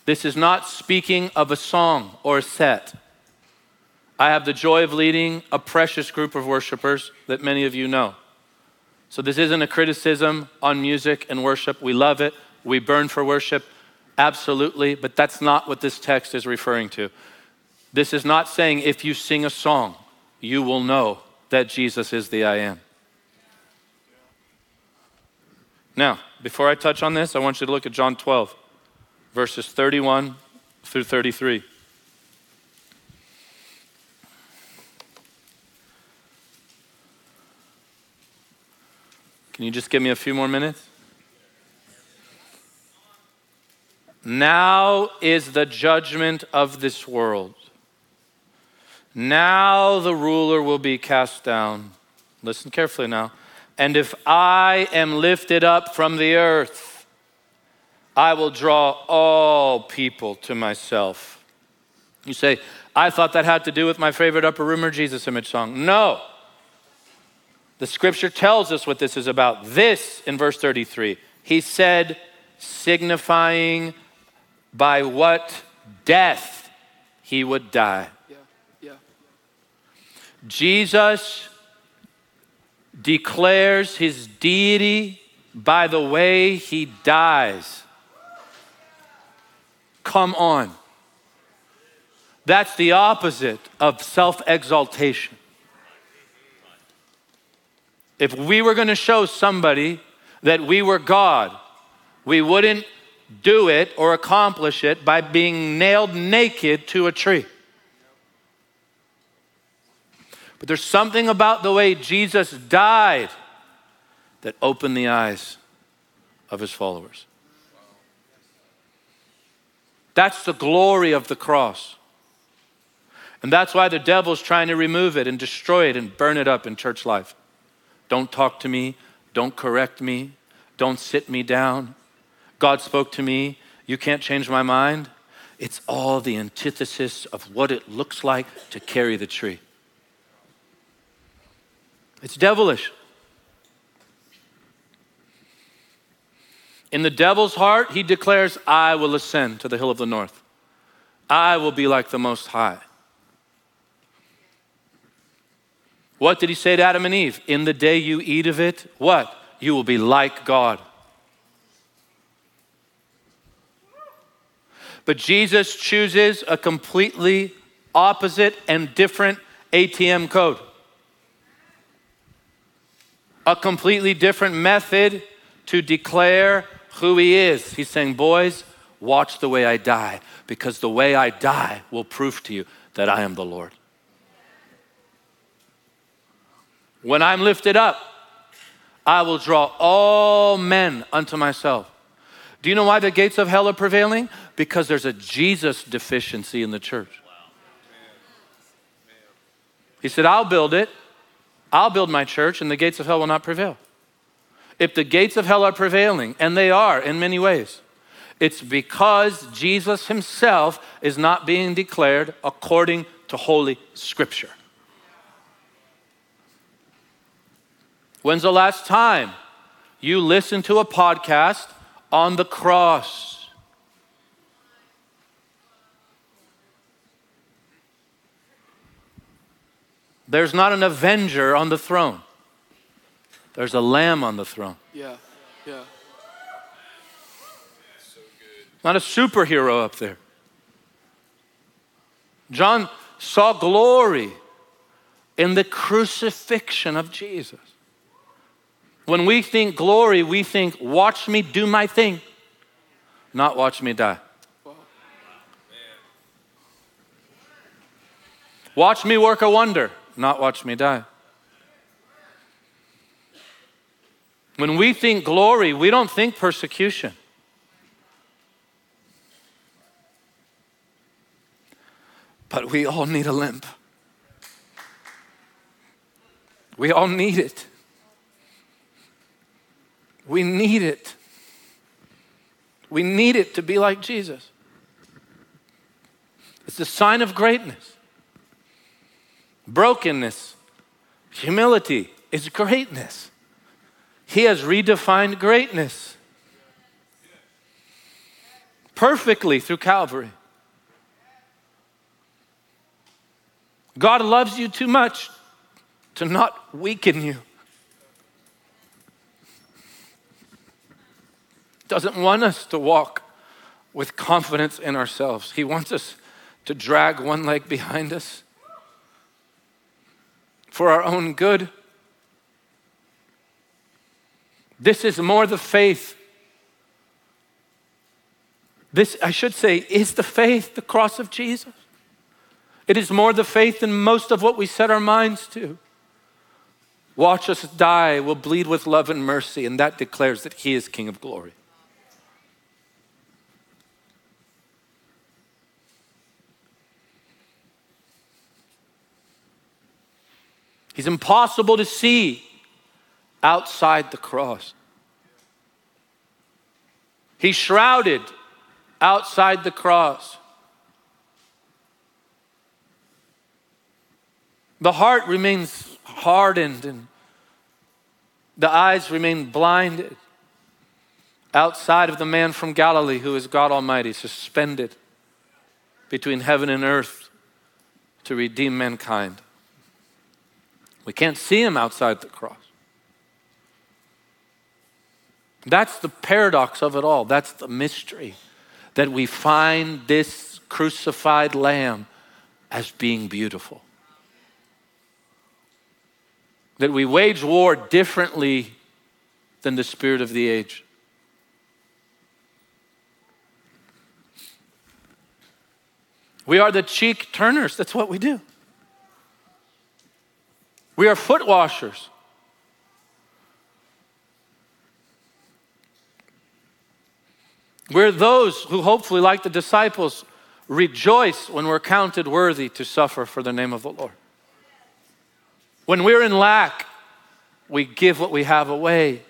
This is not speaking of a song or a set. I have the joy of leading a precious group of worshipers that many of you know. So this isn't a criticism on music and worship. We love it. We burn for worship, absolutely. But that's not what this text is referring to. This is not saying if you sing a song, you will know that Jesus is the I am. Now, before I touch on this, I want you to look at John twelve, verses thirty-one through thirty-three. Can you just give me a few more minutes? Now is the judgment of this world. Now the ruler will be cast down. Listen carefully now. And if I am lifted up from the earth, I will draw all people to myself. You say, I thought that had to do with my favorite Upper Room or Jesus' Image song. No. The scripture tells us what this is about. This, in verse thirty-three, he said, signifying by what death he would die. Yeah. Yeah. Jesus declares his deity by the way he dies. Come on. That's the opposite of self-exaltation. If we were going to show somebody that we were God, we wouldn't do it or accomplish it by being nailed naked to a tree. But there's something about the way Jesus died that opened the eyes of his followers. That's the glory of the cross. And that's why the devil's trying to remove it and destroy it and burn it up in church life. Don't talk to me. Don't correct me. Don't sit me down. God spoke to me. You can't change my mind. It's all the antithesis of what it looks like to carry the tree. It's devilish. In the devil's heart, he declares, I will ascend to the hill of the north. I will be like the Most High. What did he say to Adam and Eve? In the day you eat of it, what? You will be like God. But Jesus chooses a completely opposite and different A T M code. A completely different method to declare who he is. He's saying, boys, watch the way I die, because the way I die will prove to you that I am the Lord. When I'm lifted up, I will draw all men unto myself. Do you know why the gates of hell are prevailing? Because there's a Jesus deficiency in the church. He said, I'll build it. I'll build my church and the gates of hell will not prevail. If the gates of hell are prevailing, and they are in many ways, it's because Jesus himself is not being declared according to Holy Scripture. When's the last time you listened to a podcast on the cross? There's not an avenger on the throne. There's a lamb on the throne. Yeah, yeah. Not a superhero up there. John saw glory in the crucifixion of Jesus. When we think glory, we think, watch me do my thing, not watch me die. Wow. Watch me work a wonder, not watch me die. When we think glory, we don't think persecution. But we all need a limp. We all need it. We need it. We need it to be like Jesus. It's a sign of greatness. Brokenness, humility is greatness. He has redefined greatness perfectly through Calvary. God loves you too much to not weaken you. Doesn't want us to walk with confidence in ourselves. He wants us to drag one leg behind us for our own good. This is more the faith. This, I should say, is the faith, the cross of Jesus. It is more the faith than most of what we set our minds to. Watch us die, we'll bleed with love and mercy, and that declares that He is King of glory. He's impossible to see outside the cross. He's shrouded outside the cross. The heart remains hardened and the eyes remain blinded outside of the man from Galilee who is God Almighty, suspended between heaven and earth to redeem mankind. We can't see Him outside the cross. That's the paradox of it all. That's the mystery, that we find this crucified lamb as being beautiful. That we wage war differently than the spirit of the age. We are the cheek turners. That's what we do. We are foot washers. We're those who hopefully, like the disciples, rejoice when we're counted worthy to suffer for the name of the Lord. When we're in lack, we give what we have away.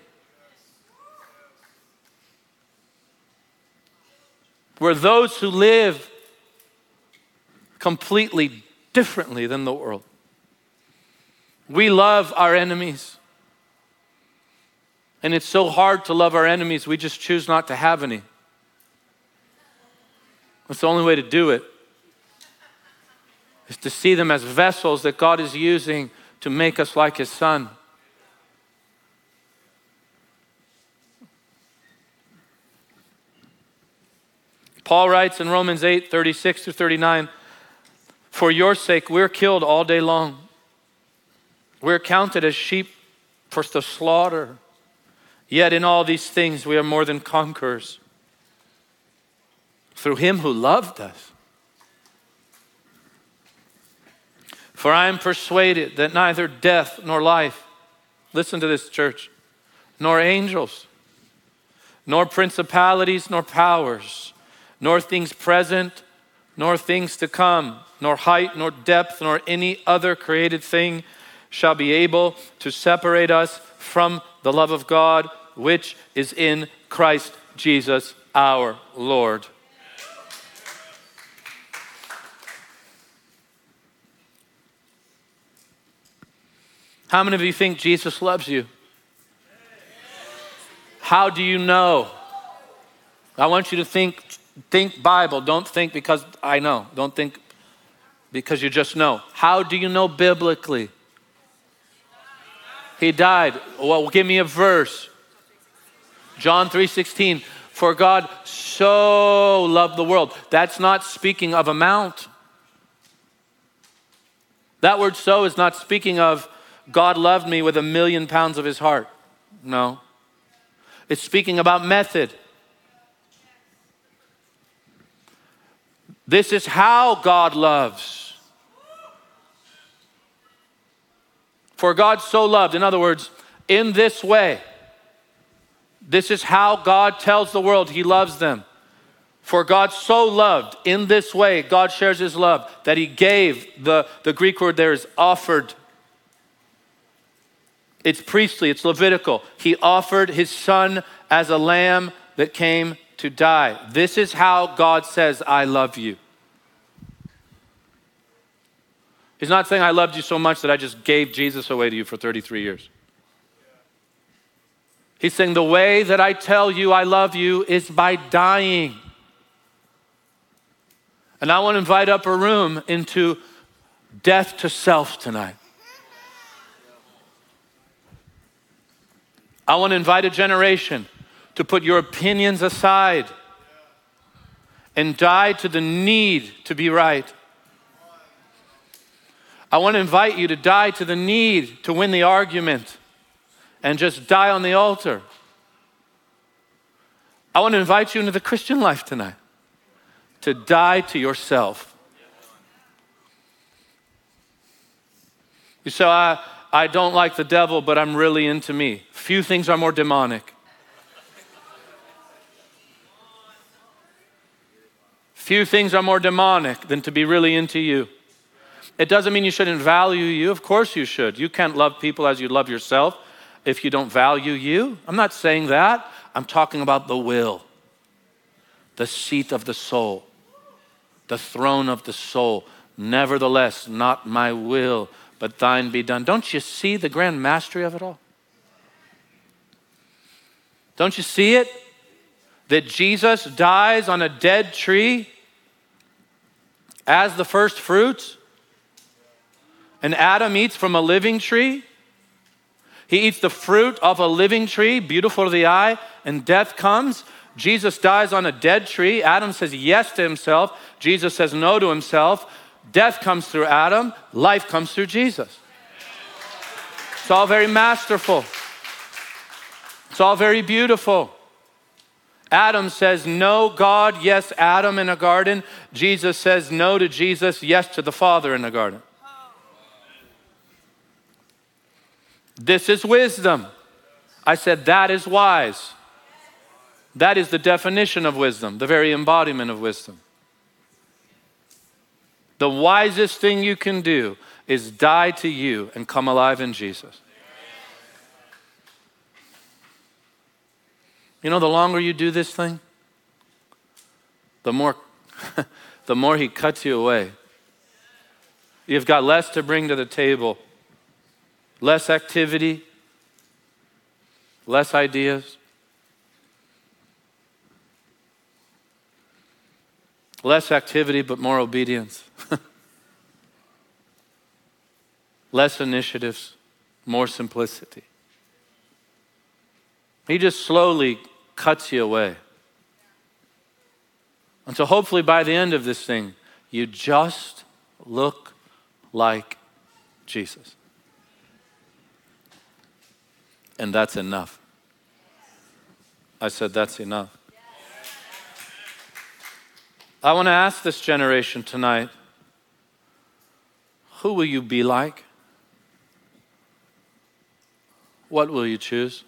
We're those who live completely differently than the world. We love our enemies. And it's so hard to love our enemies, we just choose not to have any. That's the only way to do it, is to see them as vessels that God is using to make us like His Son. Paul writes in Romans eight, thirty-six through thirty-nine, for your sake we're killed all day long. We're counted as sheep for the slaughter. Yet in all these things we are more than conquerors through Him who loved us. For I am persuaded that neither death nor life, listen to this, church, nor angels, nor principalities, nor powers, nor things present, nor things to come, nor height, nor depth, nor any other created thing shall be able to separate us from the love of God, which is in Christ Jesus our Lord. How many of you think Jesus loves you? How do you know? I want you to think, think Bible. Don't think because I know. Don't think because you just know. How do you know biblically? He died. Well, give me a verse. John three sixteen, for God so loved the world. That's not speaking of a mount. That word so is not speaking of God loved me with a million pounds of his heart. No. It's speaking about method. This is how God loves. For God so loved. In other words, in this way, this is how God tells the world he loves them. For God so loved, in this way, God shares his love, that he gave, the, the Greek word there is offered. It's priestly, it's Levitical. He offered his son as a lamb that came to die. This is how God says, I love you. He's not saying I loved you so much that I just gave Jesus away to you for thirty-three years. He's saying the way that I tell you I love you is by dying. And I want to invite Upper Room into death to self tonight. I want to invite a generation to put your opinions aside and die to the need to be right. I want to invite you to die to the need to win the argument and just die on the altar. I want to invite you into the Christian life tonight. To die to yourself. You say, I, I don't like the devil, but I'm really into me. Few things are more demonic. Few things are more demonic than to be really into you. It doesn't mean you shouldn't value you. Of course you should. You can't love people as you love yourself if you don't value you. I'm not saying that. I'm talking about the will. The seat of the soul, the throne of the soul. Nevertheless, not my will, but thine be done. Don't you see the grand mastery of it all? Don't you see it? That Jesus dies on a dead tree as the first fruits, and Adam eats from a living tree. He eats the fruit of a living tree, beautiful to the eye, and death comes. Jesus dies on a dead tree. Adam says yes to himself. Jesus says no to himself. Death comes through Adam. Life comes through Jesus. It's all very masterful. It's all very beautiful. Adam says no, God, yes, Adam in a garden. Jesus says no to Jesus, yes to the Father in a garden. This is wisdom. I said that is wise. That is the definition of wisdom, the very embodiment of wisdom. The wisest thing you can do is die to you and come alive in Jesus. You know, the longer you do this thing, the more, the more he cuts you away. You've got less to bring to the table, less activity, less ideas. Less activity, but more obedience. Less initiatives, more simplicity. He just slowly cuts you away. And so hopefully by the end of this thing, you just look like Jesus. And that's enough. I said, that's enough. I want to ask this generation tonight, who will you be like? What will you choose?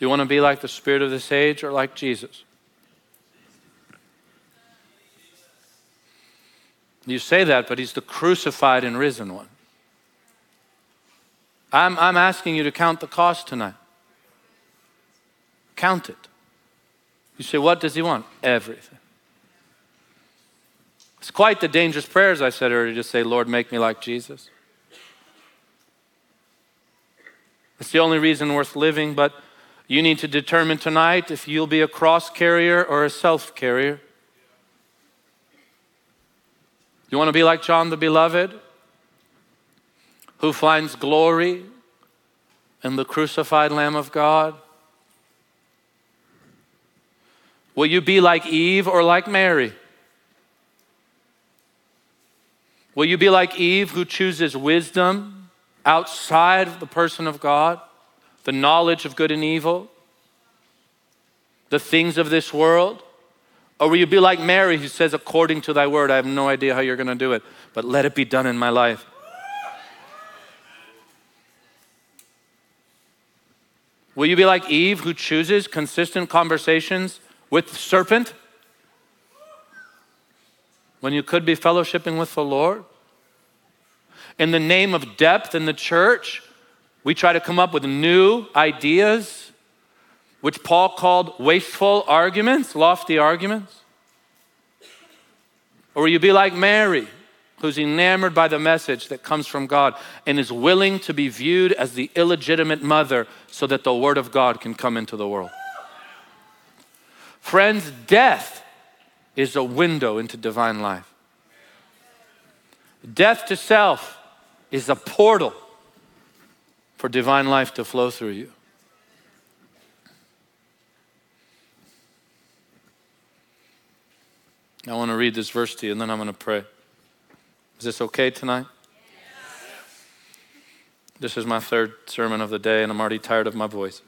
You want to be like the spirit of this age or like Jesus? You say that, but he's the crucified and risen one. I'm, I'm asking you to count the cost tonight. Count it. You say, what does he want? Everything. It's quite the dangerous prayers I said earlier to say, Lord, make me like Jesus. It's the only reason worth living, but you need to determine tonight if you'll be a cross carrier or a self carrier. You want to be like John the Beloved, who finds glory in the crucified Lamb of God? Will you be like Eve or like Mary? Will you be like Eve, who chooses wisdom outside of the person of God, the knowledge of good and evil, the things of this world? Or will you be like Mary, who says, according to thy word? I have no idea how you're going to do it, but let it be done in my life. Will you be like Eve, who chooses consistent conversations with the serpent when you could be fellowshipping with the Lord? In the name of depth in the church, we try to come up with new ideas, which Paul called wasteful arguments, lofty arguments. Or will you be like Mary, who's enamored by the message that comes from God and is willing to be viewed as the illegitimate mother so that the word of God can come into the world? Friends, death is a window into divine life. Death to self is a portal for divine life to flow through you. I want to read this verse to you and then I'm going to pray. Is this okay tonight? Yes. This is my third sermon of the day and I'm already tired of my voice.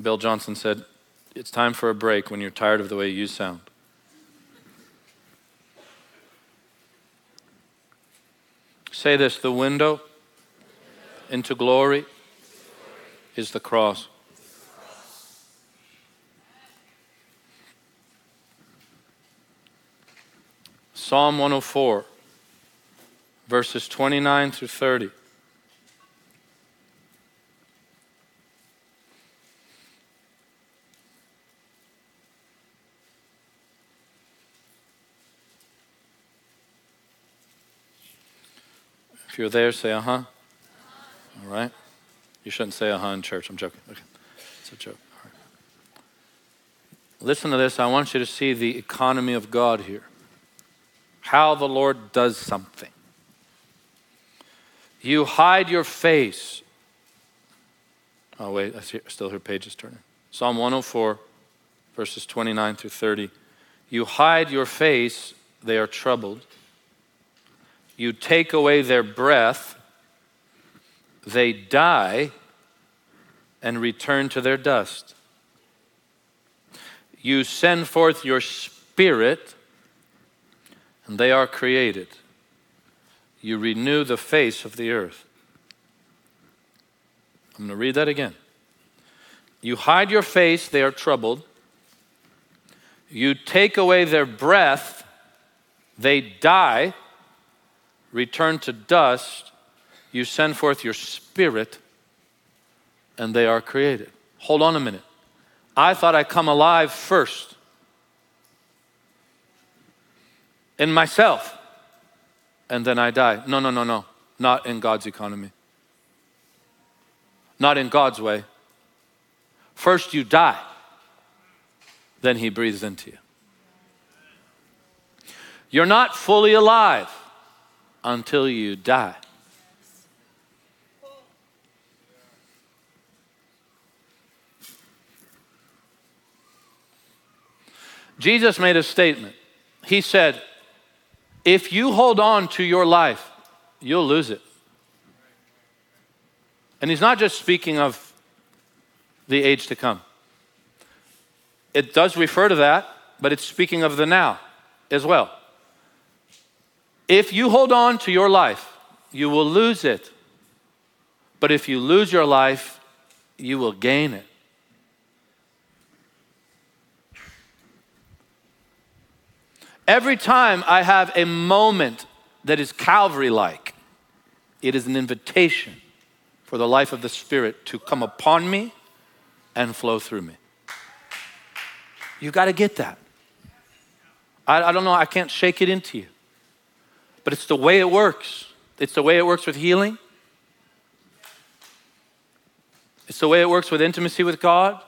Bill Johnson said, it's time for a break when you're tired of the way you sound. Say this, the window into glory is the cross. Psalm one oh four, verses twenty-nine through thirty. If you're there, say uh-huh. Uh-huh. All right. You shouldn't say uh-huh in church. I'm joking. Okay. It's a joke. All right. Listen to this. I want you to see the economy of God here. How the Lord does something. You hide your face. Oh, wait, I still hear pages turning. Psalm one oh four, verses twenty-nine through thirty. You hide your face, they are troubled. You take away their breath, they die and return to their dust. You send forth your spirit, and they are created. You renew the face of the earth. I'm going to read that again. You hide your face, they are troubled. You take away their breath, they die, return to dust. You send forth your spirit, and they are created. Hold on a minute. I thought I'd come alive first. In myself, and then I die. No, no, no, no. Not in God's economy. Not in God's way. First you die, then he breathes into you. You're not fully alive until you die. Jesus made a statement. He said, if you hold on to your life, you'll lose it. And he's not just speaking of the age to come. It does refer to that, but it's speaking of the now as well. If you hold on to your life, you will lose it. But if you lose your life, you will gain it. Every time I have a moment that is Calvary-like, it is an invitation for the life of the Spirit to come upon me and flow through me. You got to get that. I, I don't know, I can't shake it into you. But it's the way it works. It's the way it works with healing. It's the way it works with intimacy with God.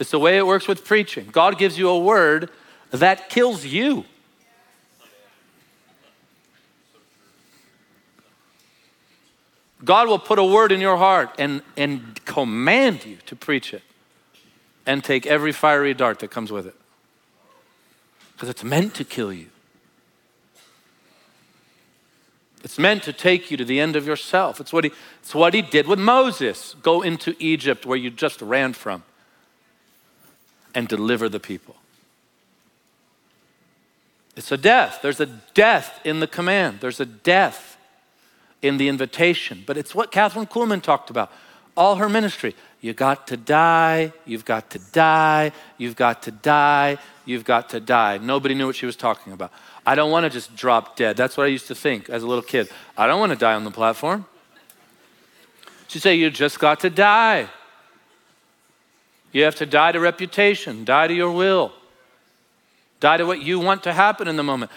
It's the way it works with preaching. God gives you a word that kills you. God will put a word in your heart and, and command you to preach it and take every fiery dart that comes with it. Because it's meant to kill you. It's meant to take you to the end of yourself. It's what he, it's what he did with Moses. Go into Egypt where you just ran from and deliver the people. It's a death. There's a death in the command. There's a death in the invitation. But it's what Catherine Kuhlman talked about all her ministry. You got to die. You've got to die. You've got to die. You've got to die. Nobody knew what she was talking about. I don't want to just drop dead. That's what I used to think as a little kid. I don't want to die on the platform. She'd say, you just got to die. You have to die to reputation, die to your will, die to what you want to happen in the moment.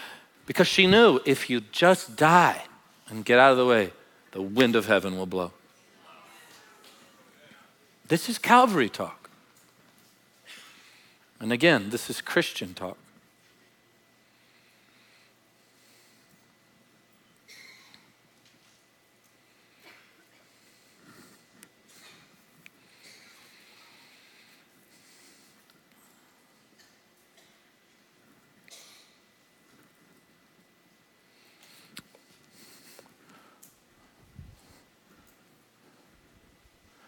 Because she knew if you just die and get out of the way, the wind of heaven will blow. This is Calvary talk. And again, this is Christian talk.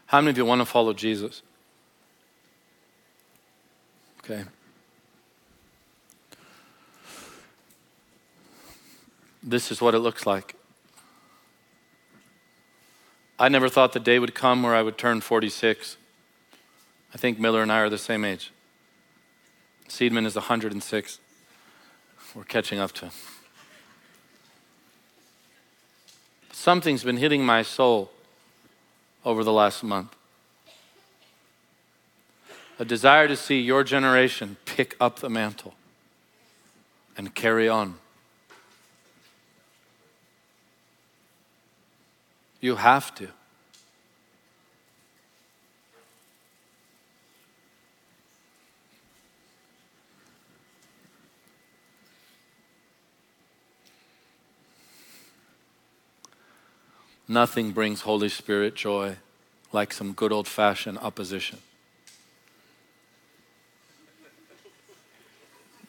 How many of you want to follow Jesus? Okay. This is what it looks like. I never thought the day would come where I would turn forty-six. I think Miller and I are the same age. Seedman is one hundred and six. We're catching up to him. Something's been hitting my soul over the last month. A desire to see your generation pick up the mantle and carry on. You have to. Nothing brings Holy Spirit joy like some good old-fashioned opposition.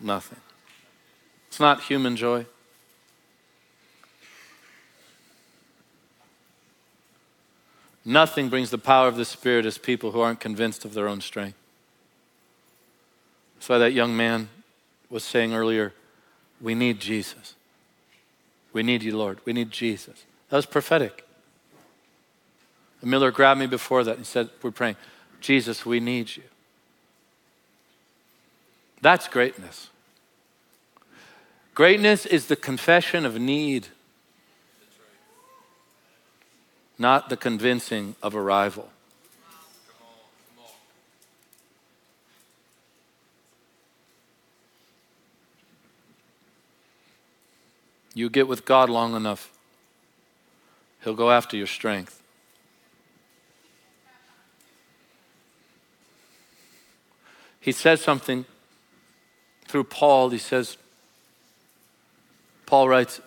Nothing. It's not human joy. Nothing brings the power of the Spirit as people who aren't convinced of their own strength. That's why that young man was saying earlier, we need Jesus. We need you, Lord. We need Jesus. That was prophetic. Miller grabbed me before that and said, we're praying, Jesus, we need you. That's greatness. Greatness is the confession of need, not the convincing of arrival. You get with God long enough, He'll go after your strength. He says something through Paul. He says, Paul writes,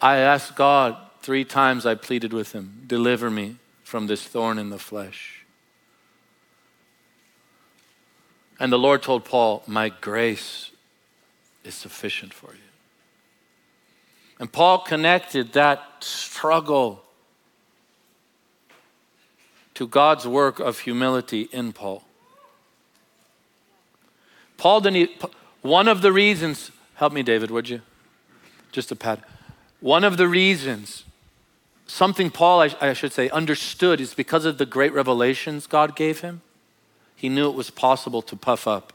I asked God three times, I pleaded with him, deliver me from this thorn in the flesh. And the Lord told Paul, my grace is sufficient for you. And Paul connected that struggle to God's work of humility in Paul. Paul didn't, one of the reasons, help me David, would you? Just a pat. One of the reasons, something Paul, I, I should say, understood is because of the great revelations God gave him, he knew it was possible to puff up.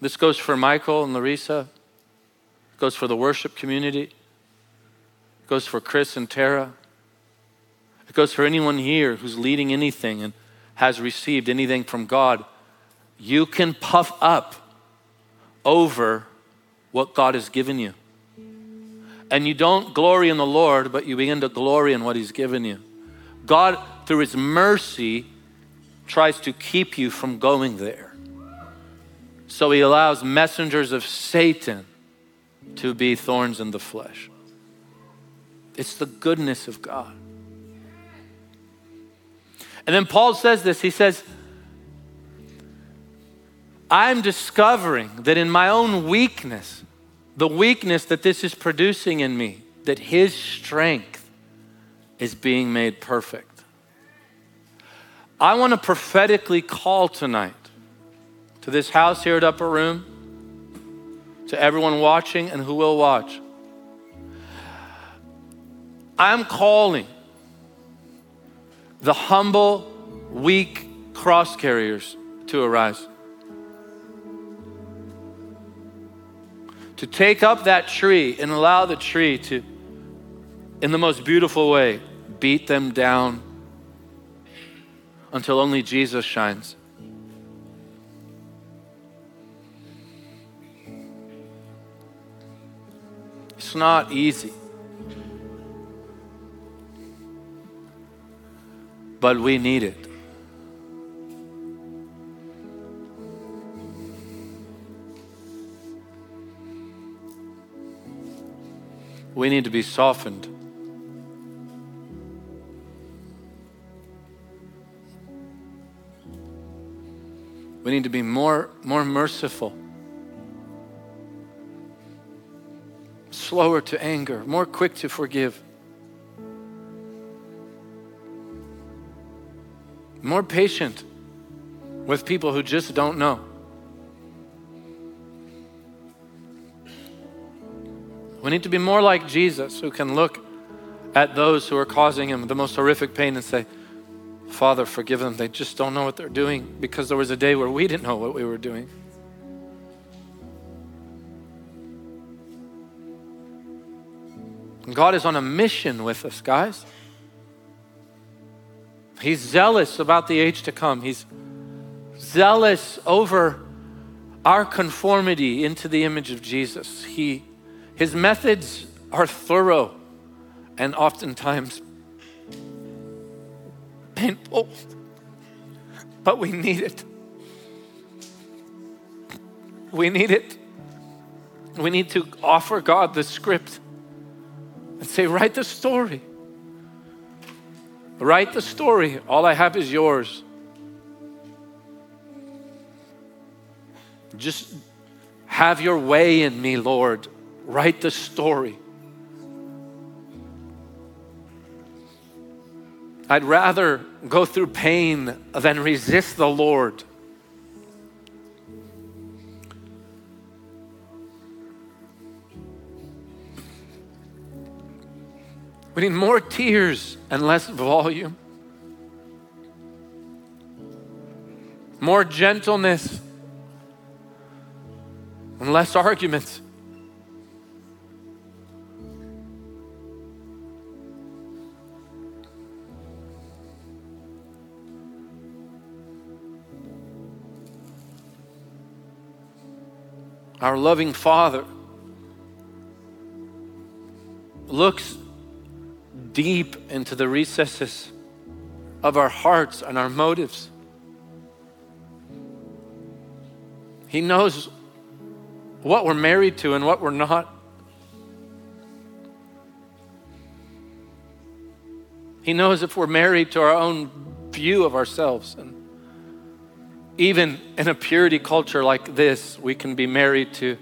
This goes for Michael and Larissa, it goes for the worship community, it goes for Chris and Tara. It goes for anyone here who's leading anything and has received anything from God. You can puff up over what God has given you. And you don't glory in the Lord, but you begin to glory in what He's given you. God, through His mercy, tries to keep you from going there. So he allows messengers of Satan to be thorns in the flesh. It's the goodness of God. And then Paul says this, he says, I'm discovering that in my own weakness, the weakness that this is producing in me, that his strength is being made perfect. I want to prophetically call tonight to this house here at Upper Room, to everyone watching and who will watch. I'm calling the humble, weak cross carriers to arise. To take up that tree and allow the tree to, in the most beautiful way, beat them down until only Jesus shines. It's not easy. But we need it. We need to be softened. We need to be more, more merciful, slower to anger, more quick to forgive, more patient with people who just don't know. We need to be more like Jesus, who can look at those who are causing him the most horrific pain and say, Father, forgive them. They just don't know what they're doing, because there was a day where we didn't know what we were doing. And God is on a mission with us, guys. He's zealous about the age to come. He's zealous over our conformity into the image of Jesus. He His methods are thorough and oftentimes painful, but we need it. We need it. We need to offer God the script and say, write the story. Write the story. All I have is yours. Just have your way in me, Lord. Write the story. I'd rather go through pain than resist the Lord. We need more tears and less volume. More gentleness and less arguments. Our loving Father looks deep into the recesses of our hearts and our motives. He knows what we're married to and what we're not. He knows if we're married to our own view of ourselves. And even in a purity culture like this, we can be married to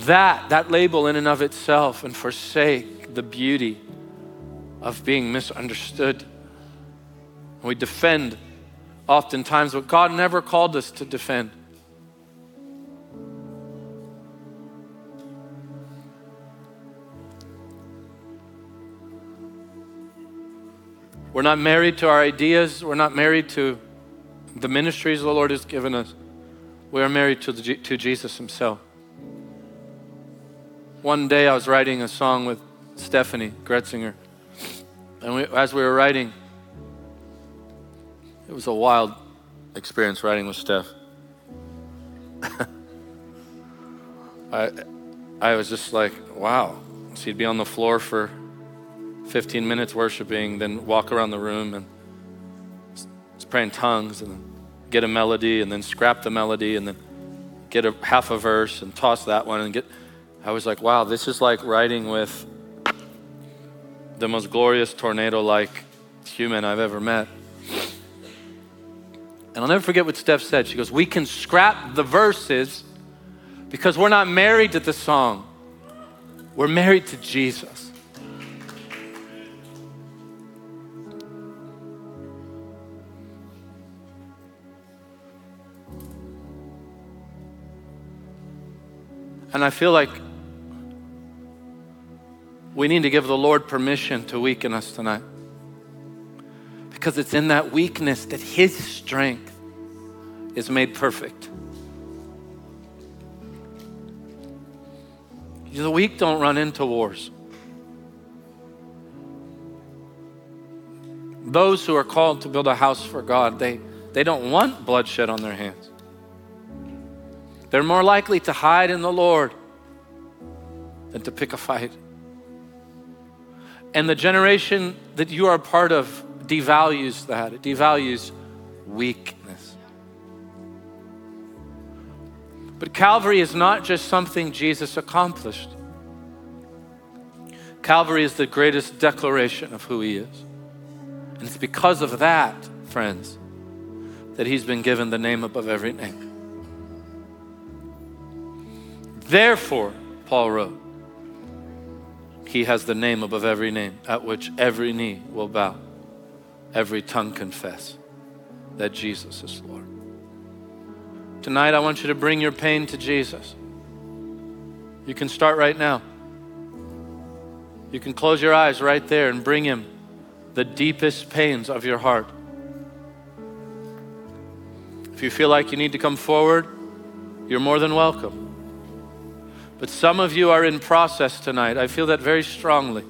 that, that label in and of itself, and forsake the beauty of being misunderstood. We defend oftentimes what God never called us to defend. We're not married to our ideas. We're not married to the ministries the Lord has given us. We are married to, the, to Jesus himself. One day I was writing a song with Stephanie Gretzinger, and we, as we were writing, it was a wild experience writing with Steph. I, I was just like, wow. She'd be on the floor for fifteen minutes worshiping, then walk around the room and pray in tongues and then get a melody and then scrap the melody and then get a half a verse and toss that one and get, I was like, wow, this is like riding with the most glorious tornado-like human I've ever met. And I'll never forget what Steph said. She goes, we can scrap the verses because we're not married to the song. We're married to Jesus. And I feel like we need to give the Lord permission to weaken us tonight. Because it's in that weakness that His strength is made perfect. The weak don't run into wars. Those who are called to build a house for God, they, they don't want bloodshed on their hands. They're more likely to hide in the Lord than to pick a fight. And the generation that you are a part of devalues that. It devalues weakness. But Calvary is not just something Jesus accomplished. Calvary is the greatest declaration of who He is. And it's because of that, friends, that He's been given the name above every name. Therefore, Paul wrote, He has the name above every name, at which every knee will bow, every tongue confess that Jesus is Lord. Tonight, I want you to bring your pain to Jesus. You can start right now. You can close your eyes right there and bring Him the deepest pains of your heart. If you feel like you need to come forward, you're more than welcome. But some of you are in process tonight. I feel that very strongly.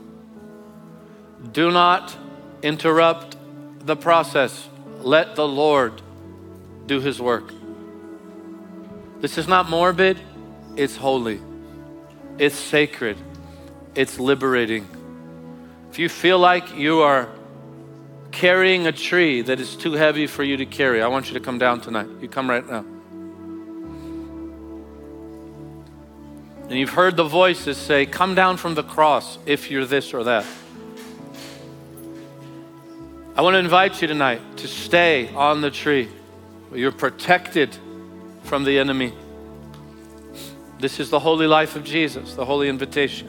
Do not interrupt the process. Let the Lord do His work. This is not morbid, it's holy, it's sacred, it's liberating. If you feel like you are carrying a tree that is too heavy for you to carry, I want you to come down tonight. You come right now. And you've heard the voices say, come down from the cross if you're this or that. I want to invite you tonight to stay on the tree. You're protected from the enemy. This is the holy life of Jesus, the holy invitation.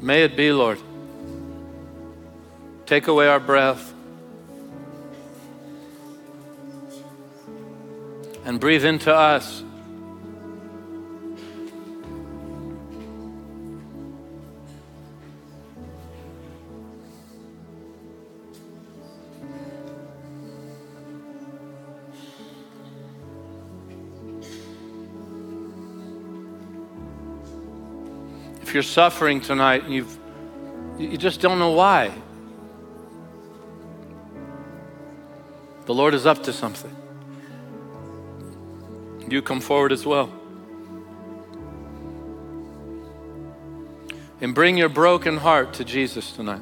May it be, Lord. Take away our breath and breathe into us . If you're suffering tonight and you've, you just don't know why, the Lord is up to something. You come forward as well. And bring your broken heart to Jesus tonight.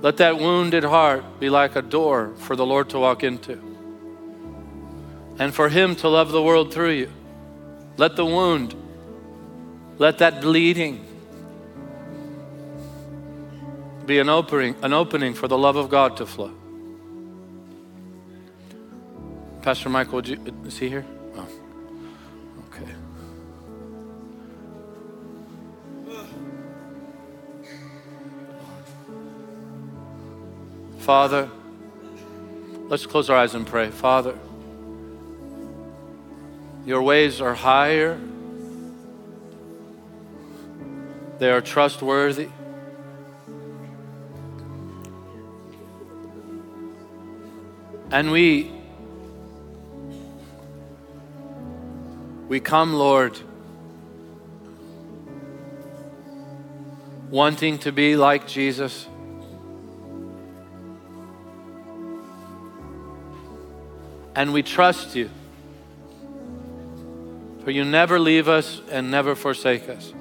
Let that wounded heart be like a door for the Lord to walk into. And for Him to love the world through you. Let the wound, let that bleeding be an opening, an opening for the love of God to flow. Pastor Michael, would you, is he here? Oh, okay. Father, let's close our eyes and pray. Father, Your ways are higher. They are trustworthy. And we, we come, Lord, wanting to be like Jesus. And we trust You. For you never leave us and never forsake us.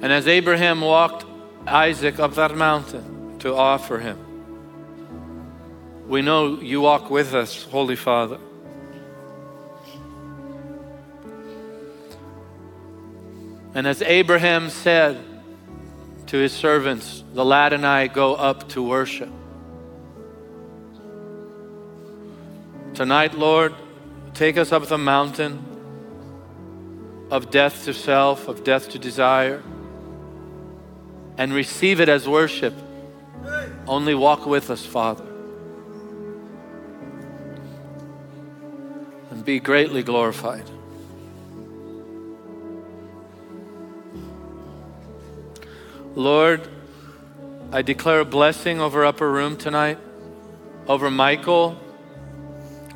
And as Abraham walked Isaac up that mountain to offer him, we know you walk with us, Holy Father. And as Abraham said to his servants, the lad and I go up to worship. Tonight, Lord, take us up the mountain of death to self, of death to desire, and receive it as worship. Only walk with us, Father. And be greatly glorified. Lord, I declare a blessing over Upper Room tonight, over Michael,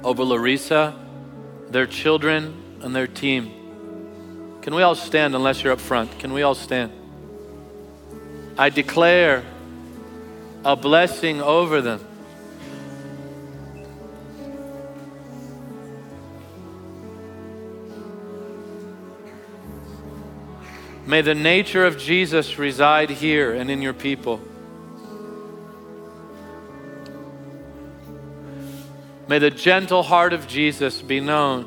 over Larissa, their children, and their team. Can we all stand unless you're up front? Can we all stand? I declare a blessing over them. May the nature of Jesus reside here and in your people. May the gentle heart of Jesus be known.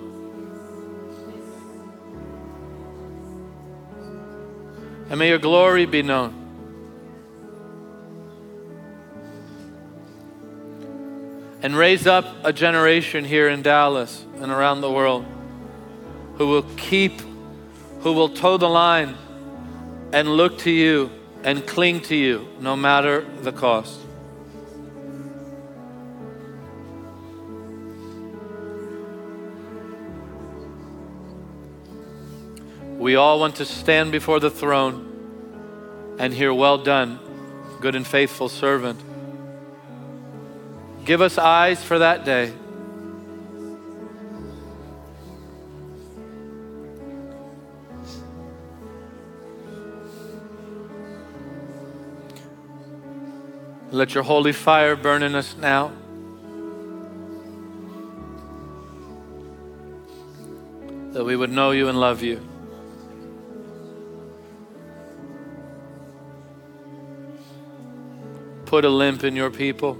And may your glory be known. And raise up a generation here in Dallas and around the world who will keep, who will toe the line and look to you and cling to you no matter the cost. We all want to stand before the throne and hear, well done, good and faithful servant. Give us eyes for that day. Let your holy fire burn in us now. That we would know you and love you. Put a limp in your people.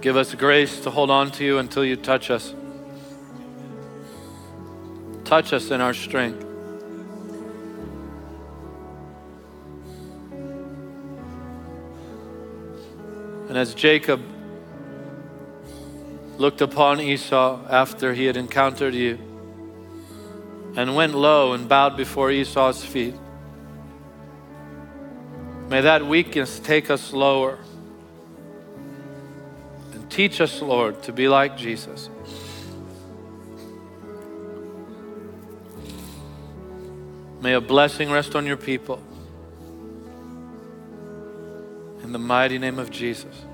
Give us grace to hold on to you until you touch us. Touch us in our strength. And as Jacob looked upon Esau after he had encountered you and went low and bowed before Esau's feet, may that weakness take us lower and teach us, Lord, to be like Jesus. May a blessing rest on your people. In the mighty name of Jesus.